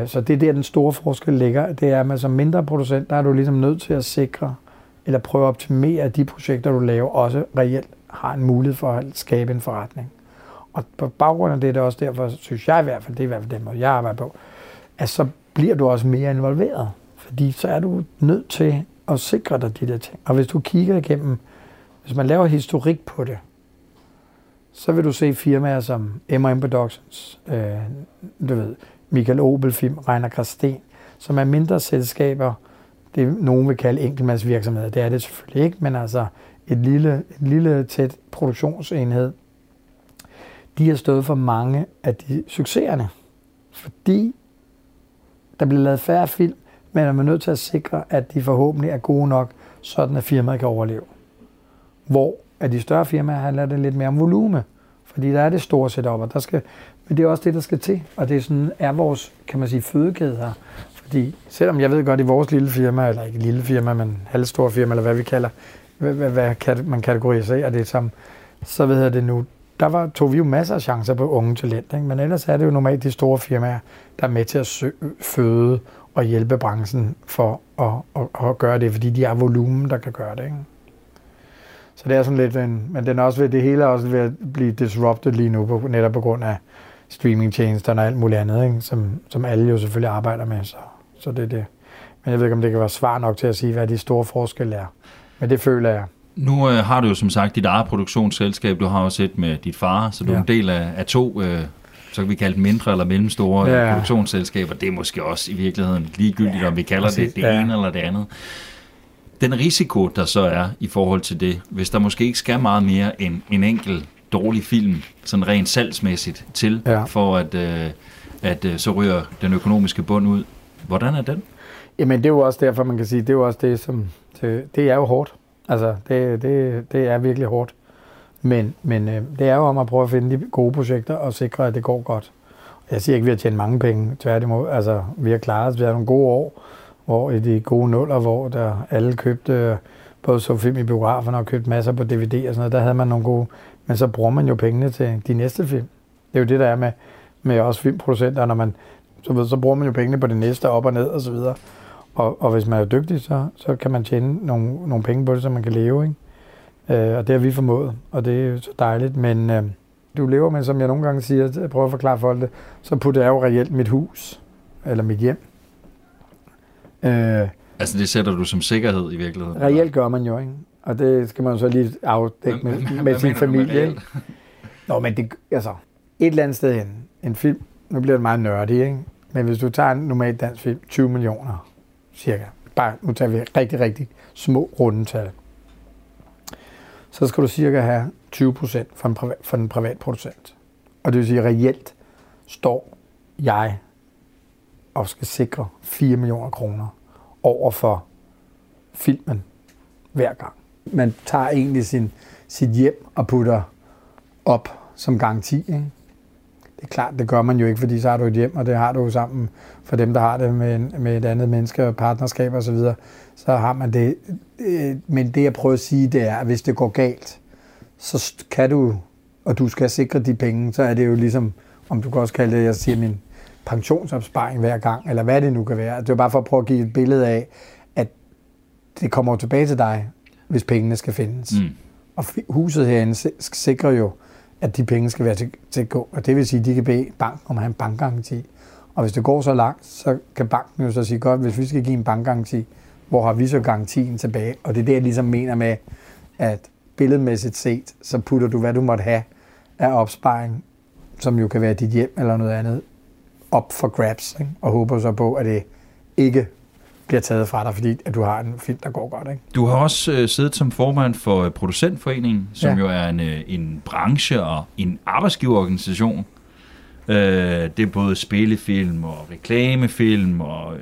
Så det er der, den store forskel ligger. Det er, at man som mindre producent, der er du ligesom nødt til at sikre, eller prøve at optimere, at de projekter, du laver, også reelt har en mulighed for at skabe en forretning. Og på baggrund af det, det er også derfor, synes jeg i hvert fald, det er i hvert fald den måde, jeg arbejder på, at så bliver du også mere involveret. Fordi så er du nødt til at sikre dig de der ting. Og hvis du kigger igennem, hvis man laver historik på det, så vil du se firmaer som M og M Productions, øh, du ved, Michael Obel Film, Reiner Gråsten, som er mindre selskaber, det nogen vil kalde enkeltmandsvirksomheder. Det er det selvfølgelig ikke, men altså et lille, et lille tæt produktionsenhed. De har stået for mange af de succeserne, fordi der bliver lavet færre film, men man er nødt til at sikre, at de forhåbentlig er gode nok, sådan at firmaet kan overleve. Hvor af de større firmaer handler det lidt mere om volume, fordi der er det store setup, og der skal, men det er også det, der skal til, og det er, sådan, er vores, kan man sige, fødekæde her. Fordi selvom jeg ved godt, i vores lille firma, eller ikke lille firma, men halvstore firma, eller hvad vi kalder, hvad, hvad man kategoriserer det som, så ved jeg det nu, der var, tog vi jo masser af chancer på unge talent, ikke? Men ellers er det jo normalt de store firmaer, der er med til at søge, føde og hjælpe branchen for at, at, at gøre det, fordi de har volumen, der kan gøre det, ikke? Så det er sådan lidt en, men den er også ved, det hele er også ved at blive disrupted lige nu, på, netop på grund af streamingtjenesterne og alt muligt andet, ikke? Som, som alle jo selvfølgelig arbejder med, så, så det er det. Men jeg ved ikke, om det kan være svar nok til at sige, hvad de store forskelle er. Men det føler jeg. Nu øh, har du jo som sagt dit eget produktionsselskab, du har også et med dit far, så du er ja. en del af, af to, øh, så kan vi kalde det mindre eller mellemstore ja. produktionsselskaber. Det er måske også i virkeligheden ligegyldigt, ja, om vi kalder præcis. det det ja. ene eller det andet. Den risiko, der så er i forhold til det, hvis der måske ikke skal meget mere end en enkelt dårlig film, sådan rent salgsmæssigt til, ja. for at, øh, at øh, så ryger den økonomiske bund ud. Hvordan er den? Jamen det er jo også derfor, man kan sige, det er jo også det, som det er jo hårdt. Altså, det, det, det er virkelig hårdt. Men, men øh, det er jo om at prøve at finde de gode projekter og sikre, at det går godt. Jeg siger ikke, at vi har tjent mange penge. Tværtimod, altså, vi har klaret os. Vi har nogle gode år, hvor i de gode nuller, hvor der alle købte, både så film i biograferne og købte masser på D V D og sådan noget, der havde man nogle gode. Men så bruger man jo pengene til de næste film. Det er jo det, der er med, med også filmproducenter. Når man, så, så bruger man jo pengene på det næste, op og ned og så videre. Og, og hvis man er dygtig, så, så kan man tjene nogle, nogle penge på det, så man kan leve, ikke? Øh, og det har vi formået, og det er jo så dejligt. Men øh, du lever, men som jeg nogle gange siger, jeg prøver at forklare folk det, så putter jeg jo reelt mit hus, eller mit hjem. Øh, altså det sætter du som sikkerhed i virkeligheden? Reelt gør man jo, ikke? Og det skal man så lige afdække med, med sin familie. Nå, men det, altså, et eller andet sted en, en film, nu bliver det meget nørdig, ikke? Men hvis du tager en normal dansk film, tyve millioner cirka, bare nu tager vi rigtig, rigtig små rundetal, så skal du cirka have tyve procent for en privat, for den privat producent. Og det vil sige, at reelt står jeg og skal sikre fire millioner kroner over for filmen hver gang. Man tager egentlig sin, sit hjem og putter op som garanti, ikke? Det er klart, det gør man jo ikke, fordi så har du et hjem, og det har du jo sammen for dem, der har det med, med et andet menneske, partnerskab og så videre, så har man det. Men det, jeg prøver at sige, det er, at hvis det går galt, så kan du, og du skal sikre de penge, så er det jo ligesom, om du kan også kalde det, jeg siger, min pensionsopsparing hver gang, eller hvad det nu kan være. Det er bare for at prøve at give et billede af, at det kommer tilbage til dig, hvis pengene skal findes. Mm. Og huset herinde sikrer jo, at de penge skal være til, til at gå. Og det vil sige, at de kan bede banken om at have en bankgaranti. Og hvis det går så langt, så kan banken jo så sige, godt, hvis vi skal give en bankgaranti, hvor har vi så garantien tilbage? Og det er det, jeg ligesom mener med, at billedmæssigt set, så putter du, hvad du måtte have af opsparing, som jo kan være dit hjem eller noget andet, op for grabs, ikke? Og håber så på, at det ikke bliver taget fra dig, fordi at du har en film, der går godt, ikke? Du har også øh, siddet som formand for øh, Producentforeningen, som ja. jo er en, øh, en branche- og en arbejdsgiverorganisation. Øh, det er både spillefilm og reklamefilm og øh,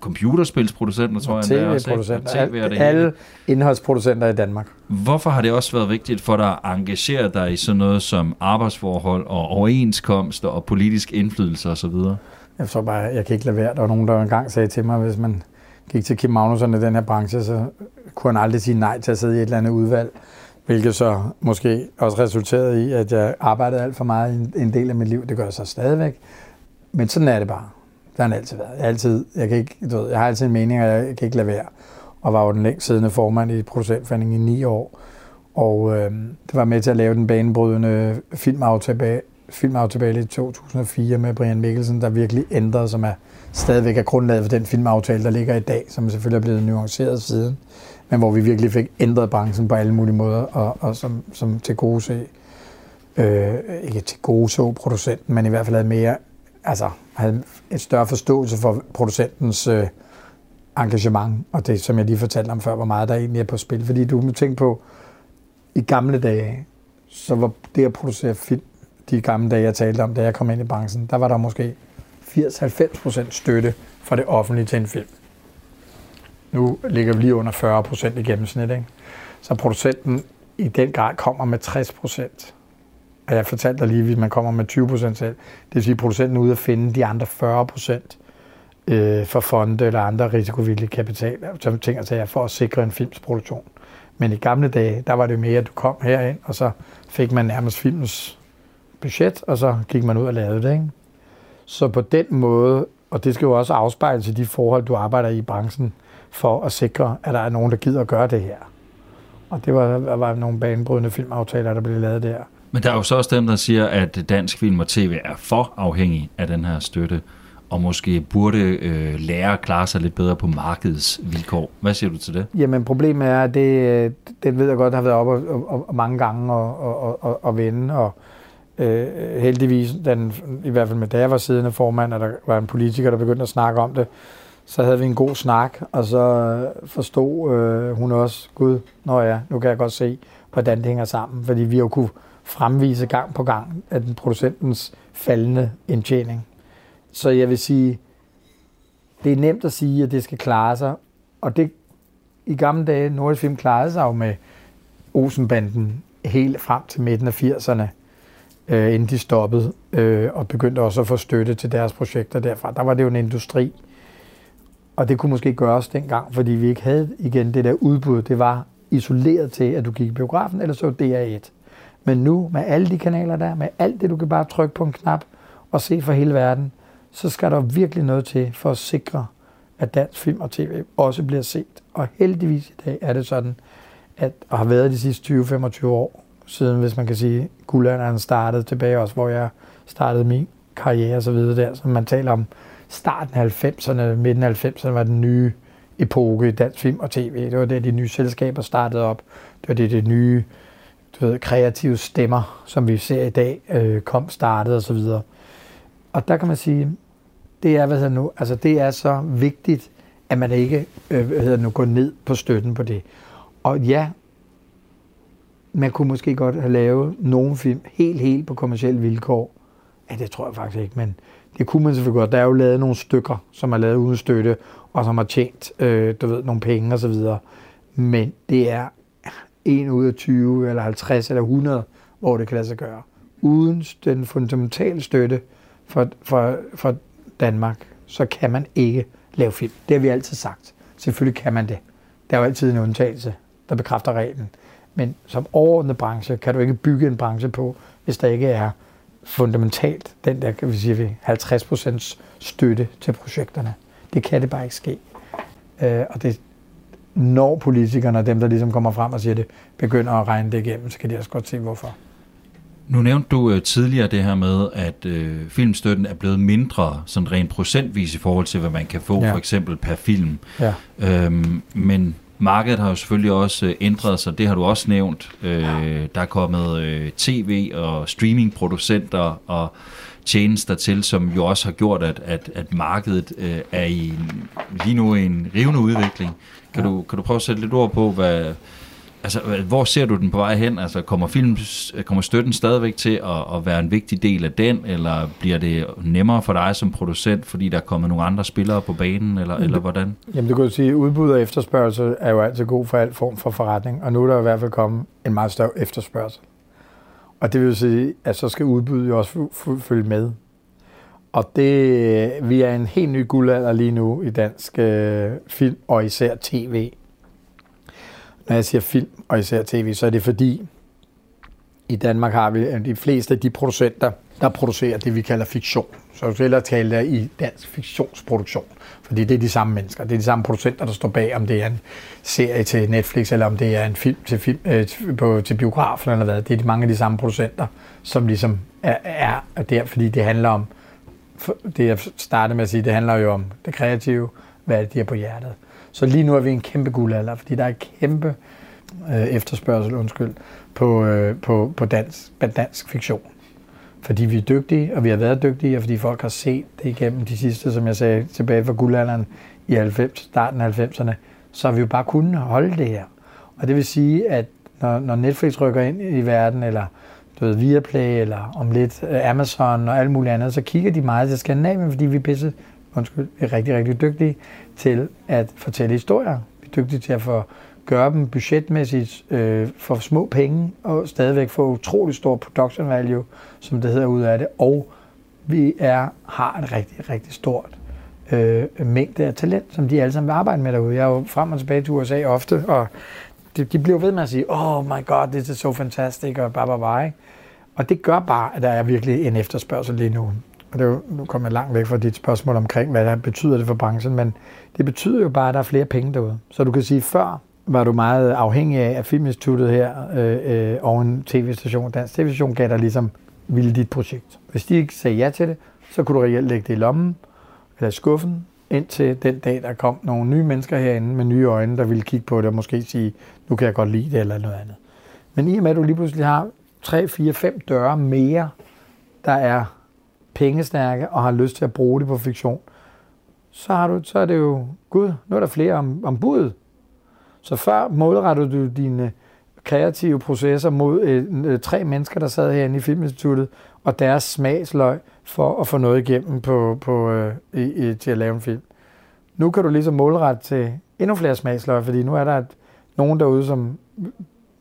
computerspilsproducenter, tror og jeg, og tv-producenter. Og T V og alle indholdsproducenter i Danmark. Hvorfor har det også været vigtigt for dig at engagere dig i sådan noget som arbejdsforhold og overenskomster og politisk indflydelse osv.? Jeg tror bare, jeg kan ikke lade være. Der var nogen, der engang sagde til mig, hvis man gik til Kim Magnusson i den her branche, så kunne han aldrig sige nej til at sidde i et eller andet udvalg, hvilket så måske også resulterede i, at jeg arbejdede alt for meget i en del af mit liv. Det gør jeg så stadigvæk. Men sådan er det bare. Det har han altid været. Jeg, altid, jeg, kan ikke, du ved, jeg har altid en mening, og jeg kan ikke lade være. Og var jo den længst siddende formand i Producentforeningen i ni år. Og øh, det var med til at lave den banebrydende filmaftale, filmaftale i to tusind og fire med Brian Mikkelsen, der virkelig ændrede, som er stadigvæk er grundlaget for den filmaftale, der ligger i dag, som selvfølgelig er blevet nuanceret siden, men hvor vi virkelig fik ændret branchen på alle mulige måder, og, og som, som til gode se, øh, ikke til gode så producenten, men i hvert fald havde mere, altså havde et større forståelse for producentens øh, engagement, og det, som jeg lige fortalte om før, hvor meget der egentlig er på spil, fordi du må tænke på, i gamle dage, så var det at producere film, de gamle dage, jeg talte om, da jeg kom ind i branchen, der var der måske firs til halvfems procent støtte fra det offentlige til en film. Nu ligger vi lige under fyrre procent i gennemsnit, ikke? Så producenten i den grad kommer med tres procent. Og jeg fortalte dig lige, hvis man kommer med tyve procent selv, det vil sige, at producenten er ude at finde de andre fyrre procent øh, for fonde eller andre risikovillige kapital, som tænker sig for at sikre en filmsproduktion. Men i gamle dage, der var det mere, at du kom herind, og så fik man nærmest filmens budget, og så gik man ud og lavede det, ikke? Så på den måde, og det skal jo også afspejles i de forhold, du arbejder i branchen, for at sikre, at der er nogen, der gider at gøre det her. Og det var, var nogle banebrydende filmaftaler, der blev lavet der. Men der er jo så også dem, der siger, at dansk film og tv er for afhængig af den her støtte, og måske burde øh, lære at klare sig lidt bedre på markedsvilkår. Hvad siger du til det? Jamen problemet er, at det, det ved jeg godt, der har været op og, og, og mange gange og, og, og, og vende, og Uh, heldigvis, den, i hvert fald med da jeg var siddende formand, og der var en politiker, der begyndte at snakke om det, så havde vi en god snak, og så forstod uh, hun også, gud, nå ja, nu kan jeg godt se, hvordan det hænger sammen, fordi vi jo kunne fremvise gang på gang af den producentens faldende indtjening. Så jeg vil sige, det er nemt at sige, at det skal klare sig, og det i gamle dage, Nordisk Film klarede sig jo med Olsenbanden helt frem til midten af firserne, Øh, inden de stoppede, øh, og begyndte også at få støtte til deres projekter derfra. Der var det jo en industri, og det kunne måske gøres dengang, fordi vi ikke havde igen det der udbud. Det var isoleret til, at du gik i biografen, eller så D R et. Men nu, med alle de kanaler der, med alt det, du kan bare trykke på en knap og se for hele verden, så skal der virkelig noget til for at sikre, at dansk film og tv også bliver set. Og heldigvis i dag er det sådan, at og har været de sidste tyve til femogtyve år, siden, hvis man kan sige, guldalderen startede tilbage også, hvor jeg startede min karriere og så videre der. Så man taler om starten af halvfemserne, midten af halvfemserne var den nye epoke i dansk film og tv. Det var det, de nye selskaber startede op. Det var det, de nye du ved, kreative stemmer, som vi ser i dag, øh, kom, startede og så videre. Og der kan man sige, det er, hvad nu, altså det er så vigtigt, at man ikke øh, hvad hedder nu, går ned på støtten på det. Og ja, man kunne måske godt have lavet nogle film helt, helt på kommercielle vilkår. Ja, det tror jeg faktisk ikke, men det kunne man selvfølgelig godt. Der er jo lavet nogle stykker, som er lavet uden støtte, og som har tjent øh, du ved, nogle penge og så videre. Men det er en ud af tyve, eller halvtreds, eller hundrede, hvor det kan lade sig gøre. Uden den fundamentale støtte for, for, for Danmark, så kan man ikke lave film. Det har vi altid sagt. Selvfølgelig kan man det. Der er jo altid en undtagelse, der bekræfter reglen. Men som overordnet branche kan du ikke bygge en branche på, hvis der ikke er fundamentalt den der, kan vi sige, halvtreds procent støtte til projekterne. Det kan det bare ikke ske. Og det, når politikerne og dem, der ligesom kommer frem og siger det, begynder at regne det igennem, så kan de også godt se, hvorfor. Nu nævnte du tidligere det her med, at øh, filmstøtten er blevet mindre, sådan rent procentvis i forhold til, hvad man kan få, ja, for eksempel per film. Ja. Øhm, men markedet har jo selvfølgelig også ændret sig, det har du også nævnt. Øh, ja. Der er kommet øh, tv- og streamingproducenter og tjenester til, som jo også har gjort, at, at, at markedet øh, er i, lige nu i en rivende udvikling. Kan, ja. du, kan du prøve at sætte lidt ord på, hvad... Altså, hvor ser du den på vej hen? Altså, kommer, film, kommer støtten stadigvæk til at, at være en vigtig del af den, eller bliver det nemmere for dig som producent, fordi der kommer nogle andre spillere på banen, eller, eller hvordan? Jamen, det kan du sige, at udbud og efterspørgsel er jo altid god for al form for forretning, og nu er der i hvert fald kommet en meget større efterspørgsel. Og det vil sige, at så skal udbuddet jo også følge med. Og det, vi er en helt ny guldalder lige nu i dansk øh, film, og især tv. Når jeg siger film og især tv, så er det fordi, i Danmark har vi de fleste af de producenter, der producerer det, vi kalder fiktion. Så du skal tale i dansk fiktionsproduktion, fordi det er de samme mennesker. Det er de samme producenter, der står bag, om det er en serie til Netflix, eller om det er en film til, film, øh, på, til biografen eller hvad. Det er mange af de samme producenter, som ligesom er, er der, fordi det handler om, det jeg startede med at sige, det handler jo om det kreative, hvad det er på hjertet. Så lige nu er vi en kæmpe guldalder, fordi der er kæmpe øh, efterspørgsel undskyld, på, øh, på, på dansk, dansk fiktion. Fordi vi er dygtige, og vi har været dygtige, og fordi folk har set det igennem de sidste, som jeg sagde, tilbage fra guldalderen i halvfemserne, starten af halvfemserne, så har vi jo bare kunnet holde det her. Og det vil sige, at når, når Netflix rykker ind i verden, eller du ved, Viaplay, eller om lidt Amazon og alt muligt andet, så kigger de meget til Skandinavien, fordi vi er pisse, undskyld, vi er rigtig, rigtig dygtige til at fortælle historier. Vi er dygtige til at få, gøre dem budgetmæssigt øh, for små penge, og stadigvæk få utrolig stor production value, som det hedder ud af det. Og vi er, har et rigtig, rigtig stort øh, mængde af talent, som de alle sammen vil arbejde med derude. Jeg er jo frem og tilbage til U S A ofte, og de, de bliver ved med at sige, oh my god, this is so fantastic, og blah, blah, blah. Og det gør bare, at der er virkelig en efterspørgsel lige nu. Og det er jo, nu kommer jeg langt væk fra dit spørgsmål omkring, hvad der betyder det for branchen, men det betyder jo bare, at der er flere penge derude. Så du kan sige, før var du meget afhængig af, at Filminstituttet her øh, øh, og en tv-station, dansk tv-station, gav dig ligesom, ville dit projekt. Hvis de ikke sagde ja til det, så kunne du reelt lægge det i lommen eller skuffen, indtil den dag, der kom nogle nye mennesker herinde med nye øjne, der ville kigge på det og måske sige, nu kan jeg godt lide det eller noget andet. Men i og med, at du lige pludselig har tre, fire, fem døre mere, der er pengestærke og har lyst til at bruge det på fiktion, så, har du, så er det jo, gud, nu er der flere om, om budet. Så før målrettede du dine kreative processer mod øh, tre mennesker, der sad herinde i Filminstituttet, og deres smagsløg for at få noget igennem på, på, øh, i, til at lave en film. Nu kan du ligesom målrette til endnu flere smagsløg, fordi nu er der et, nogen derude, som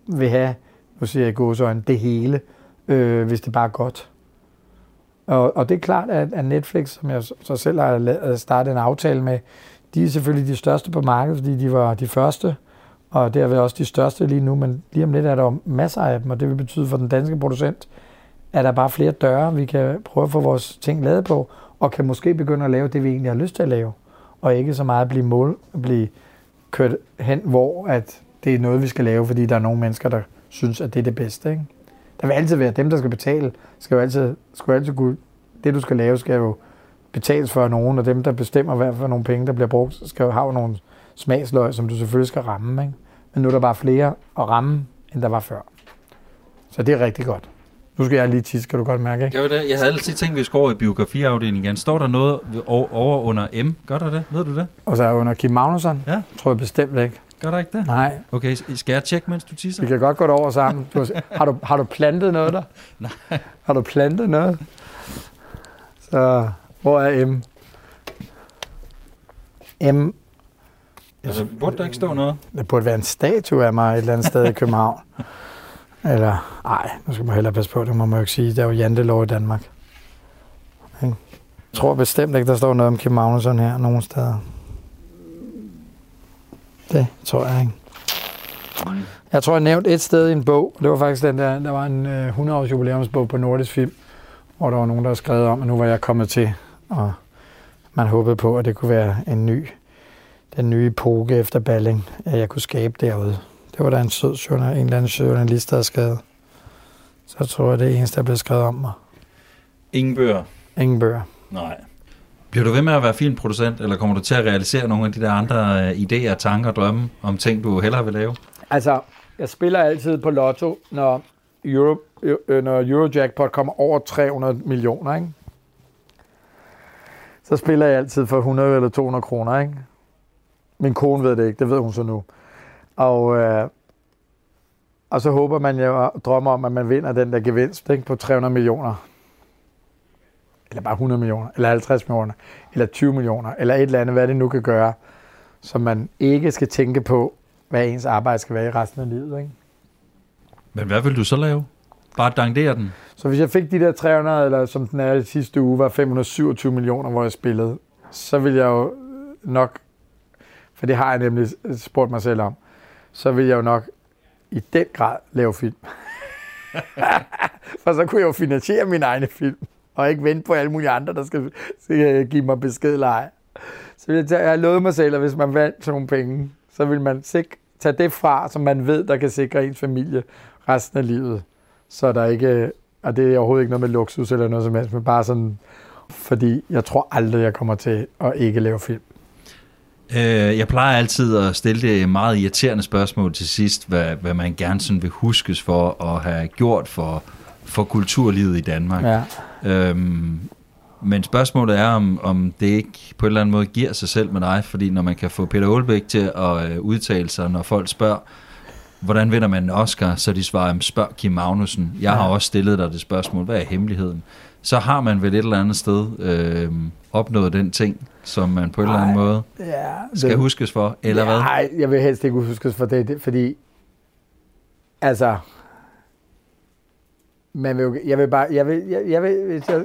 vil have, nu siger jeg i gåseøjne, det hele, øh, hvis det bare er godt. Og, og det er klart, at Netflix, som jeg så selv har startet en aftale med, de er selvfølgelig de største på markedet, fordi de var de første, og derved også de største lige nu, men lige om lidt er der masser af dem, og det vil betyde for den danske producent, at der bare flere døre, vi kan prøve at få vores ting lavet på, og kan måske begynde at lave det, vi egentlig har lyst til at lave, og ikke så meget blive mål, blive kørt hen, hvor at det er noget, vi skal lave, fordi der er nogle mennesker, der synes, at det er det bedste, ikke? Der vil altid være dem, der skal betale. Skal jo altid, skal jo altid kunne, det, du skal lave, skal jo betales for nogen, og dem, der bestemmer, hvad for nogle penge, der bliver brugt, skal jo have nogle smagsløg, som du selvfølgelig skal ramme. Ikke? Men nu er der bare flere at ramme, end der var før. Så det er rigtig godt. Nu skal jeg lige tisse, kan du godt mærke, ikke? Jo, det. Jeg havde altid tænkt, at vi skulle over i biografiafdelingen igen. Står der noget over under M? Gør der det? Ved du det? Og så er under Kim Magnusson? Ja. Tror jeg bestemt ikke. Gør der ikke det? Nej. Okay, skal jeg tjekke, mens du tisser? Vi kan godt gå derover sammen. Du har, har, du, har du plantet noget der? Nej. Har du plantet noget? Så, hvor er M? M. Altså, burde der ikke stå noget? Det burde være en statue af mig et eller andet sted i København. Eller, nej, nu skal man hellere passe på, det må man jo ikke sige. Der er jo jantelov i Danmark. Jeg tror bestemt ikke, der står noget om Kim Magnusson her nogen steder. Det tror jeg ikke. Jeg tror, jeg nævnte et sted i en bog. Det var faktisk den der, der var en hundrede års jubilæumsbog på Nordisk Film, hvor der var nogen, der havde skrevet om, at nu var jeg kommet til, og man håbede på, at det kunne være en ny, den nye epoke efter Balling, at jeg kunne skabe derude. Det var der en sød journal, en eller anden journalist, der havde skrevet. Så tror jeg, det er eneste, der blev skrevet om mig. Ingen bøger? Ingen bøger. Nej. Bliver du ved med at være filmproducent, eller kommer du til at realisere nogle af de der andre idéer, tanker og drømme om ting, du hellere vil lave? Altså, jeg spiller altid på lotto, når, Euro, når Eurojackpot kommer over tre hundrede millioner, ikke? Så spiller jeg altid for hundrede eller to hundrede kroner, ikke? Min kone ved det ikke, det ved hun så nu. Og, øh, og så håber man jo, drømmer om, at man vinder den der gevinst, ikke? På tre hundrede millioner. Eller bare hundrede millioner, eller halvtreds millioner, eller tyve millioner, eller et eller andet, hvad det nu kan gøre, så man ikke skal tænke på, hvad ens arbejde skal være i resten af livet, ikke? Men hvad vil du så lave? Bare dangdere den? Så hvis jeg fik de der tre hundrede, eller som den er i sidste uge, var fem hundrede syvogtyve millioner, hvor jeg spillede, så vil jeg jo nok, for det har jeg nemlig spurgt mig selv om, så vil jeg jo nok i den grad lave film. For så kunne jeg jo finansiere min egne film, og ikke vente på alle mulige andre, der skal give mig besked eller ej. Så jeg, jeg har lovet mig selv, at hvis man vandt sådan nogle penge, så vil man sik- tage det fra, som man ved, der kan sikre ens familie resten af livet. Så der ikke, og det er overhovedet ikke noget med luksus eller noget som helst, men bare sådan, fordi jeg tror aldrig, jeg kommer til at ikke lave film. Jeg plejer altid at stille det meget irriterende spørgsmål til sidst, hvad, hvad man gerne sådan vil huskes for at have gjort for, for kulturlivet i Danmark. Ja. Øhm, men spørgsmålet er, om, om det ikke på en eller anden måde giver sig selv med dig, fordi når man kan få Peter Aulbæk til at udtale sig, når folk spørger, hvordan vinder man en Oscar, så de svarer, spørg Kim Magnusson. Jeg har også stillet dig det spørgsmål, hvad er hemmeligheden? Så har man vel et eller andet sted øh, opnået den ting, som man på en eller anden Ej, måde ja, skal det, huskes for, eller ja, hvad? Nej, jeg vil helst ikke huskes for det, det fordi altså man vil, jeg vil bare, jeg vil, jeg, jeg vil, jeg,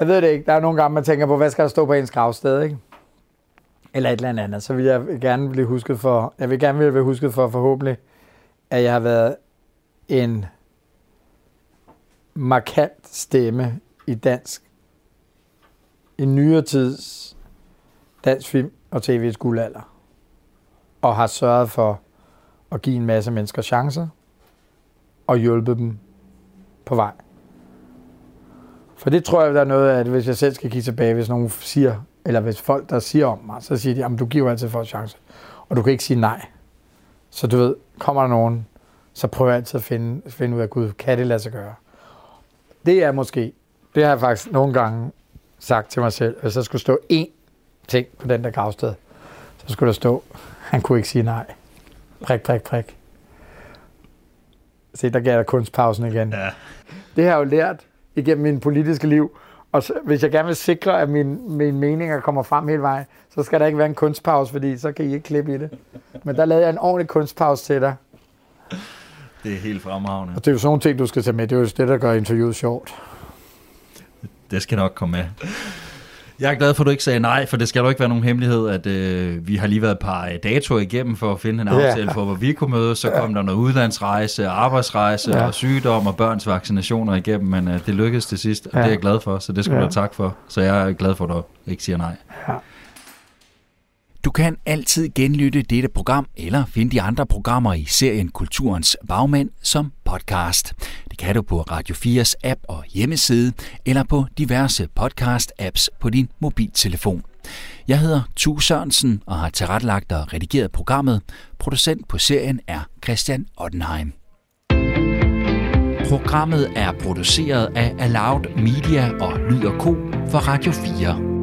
jeg ved det ikke, der er nogle gange, man tænker på, hvad skal der stå på ens gravsted, ikke? Eller et eller andet, så vil jeg gerne blive husket for, jeg vil gerne blive husket for forhåbentlig, at jeg har været en markant stemme i dansk, i nyere tids dansk film og tv's guldalder, og har sørget for at give en masse mennesker chancer og hjulpet dem på vej. For det tror jeg, der er noget af, at hvis jeg selv skal kigge tilbage, hvis nogen siger, eller hvis folk, der siger om mig, så siger de, jamen du giver altid folk chancer, og du kan ikke sige nej. Så du ved, kommer der nogen, så prøver jeg altid at finde, finde ud af, gud, kan det lade sig gøre? Det er måske, det har jeg faktisk nogle gange sagt til mig selv, hvis der skulle stå én ting på den der gravsted, så skulle der stå, han kunne ikke sige nej. Prik, prik, prik. Se, der gav der kunstpausen igen. Ja. Det har jeg jo lært igennem min politiske liv, og så, hvis jeg gerne vil sikre, at mine, mine meninger kommer frem hele vejen, så skal der ikke være en kunstpause, fordi så kan I ikke klippe i det. Men der lavede jeg en ordentlig kunstpause til dig. Det er helt fremragende. Og det er jo sådan nogle ting, du skal tage med. Det er jo det, der gør interviewet sjovt. Det skal nok komme med. Jeg er glad for, at du ikke sagde nej, for det skal jo ikke være nogen hemmelighed, at øh, vi har lige været et par datoer igennem for at finde en aftale for, hvor vi kunne mødes. Så kom der noget udlandsrejse, arbejdsrejse ja. og sygdom og børns vaccinationer igennem, men øh, det lykkedes til sidst, og ja. det er jeg glad for, så det skal du ja. have tak for. Så jeg er glad for, at du ikke siger nej. Ja. Du kan altid genlytte dette program eller finde de andre programmer i serien Kulturens Bagmænd som podcast. Det kan du på Radio fires app og hjemmeside eller på diverse podcast-apps på din mobiltelefon. Jeg hedder Thue Sørensen og har tilrettelagt og redigeret programmet. Producent på serien er Christian Ottenheim. Programmet er produceret af Aloud Media og Lyd og Co for Radio fire.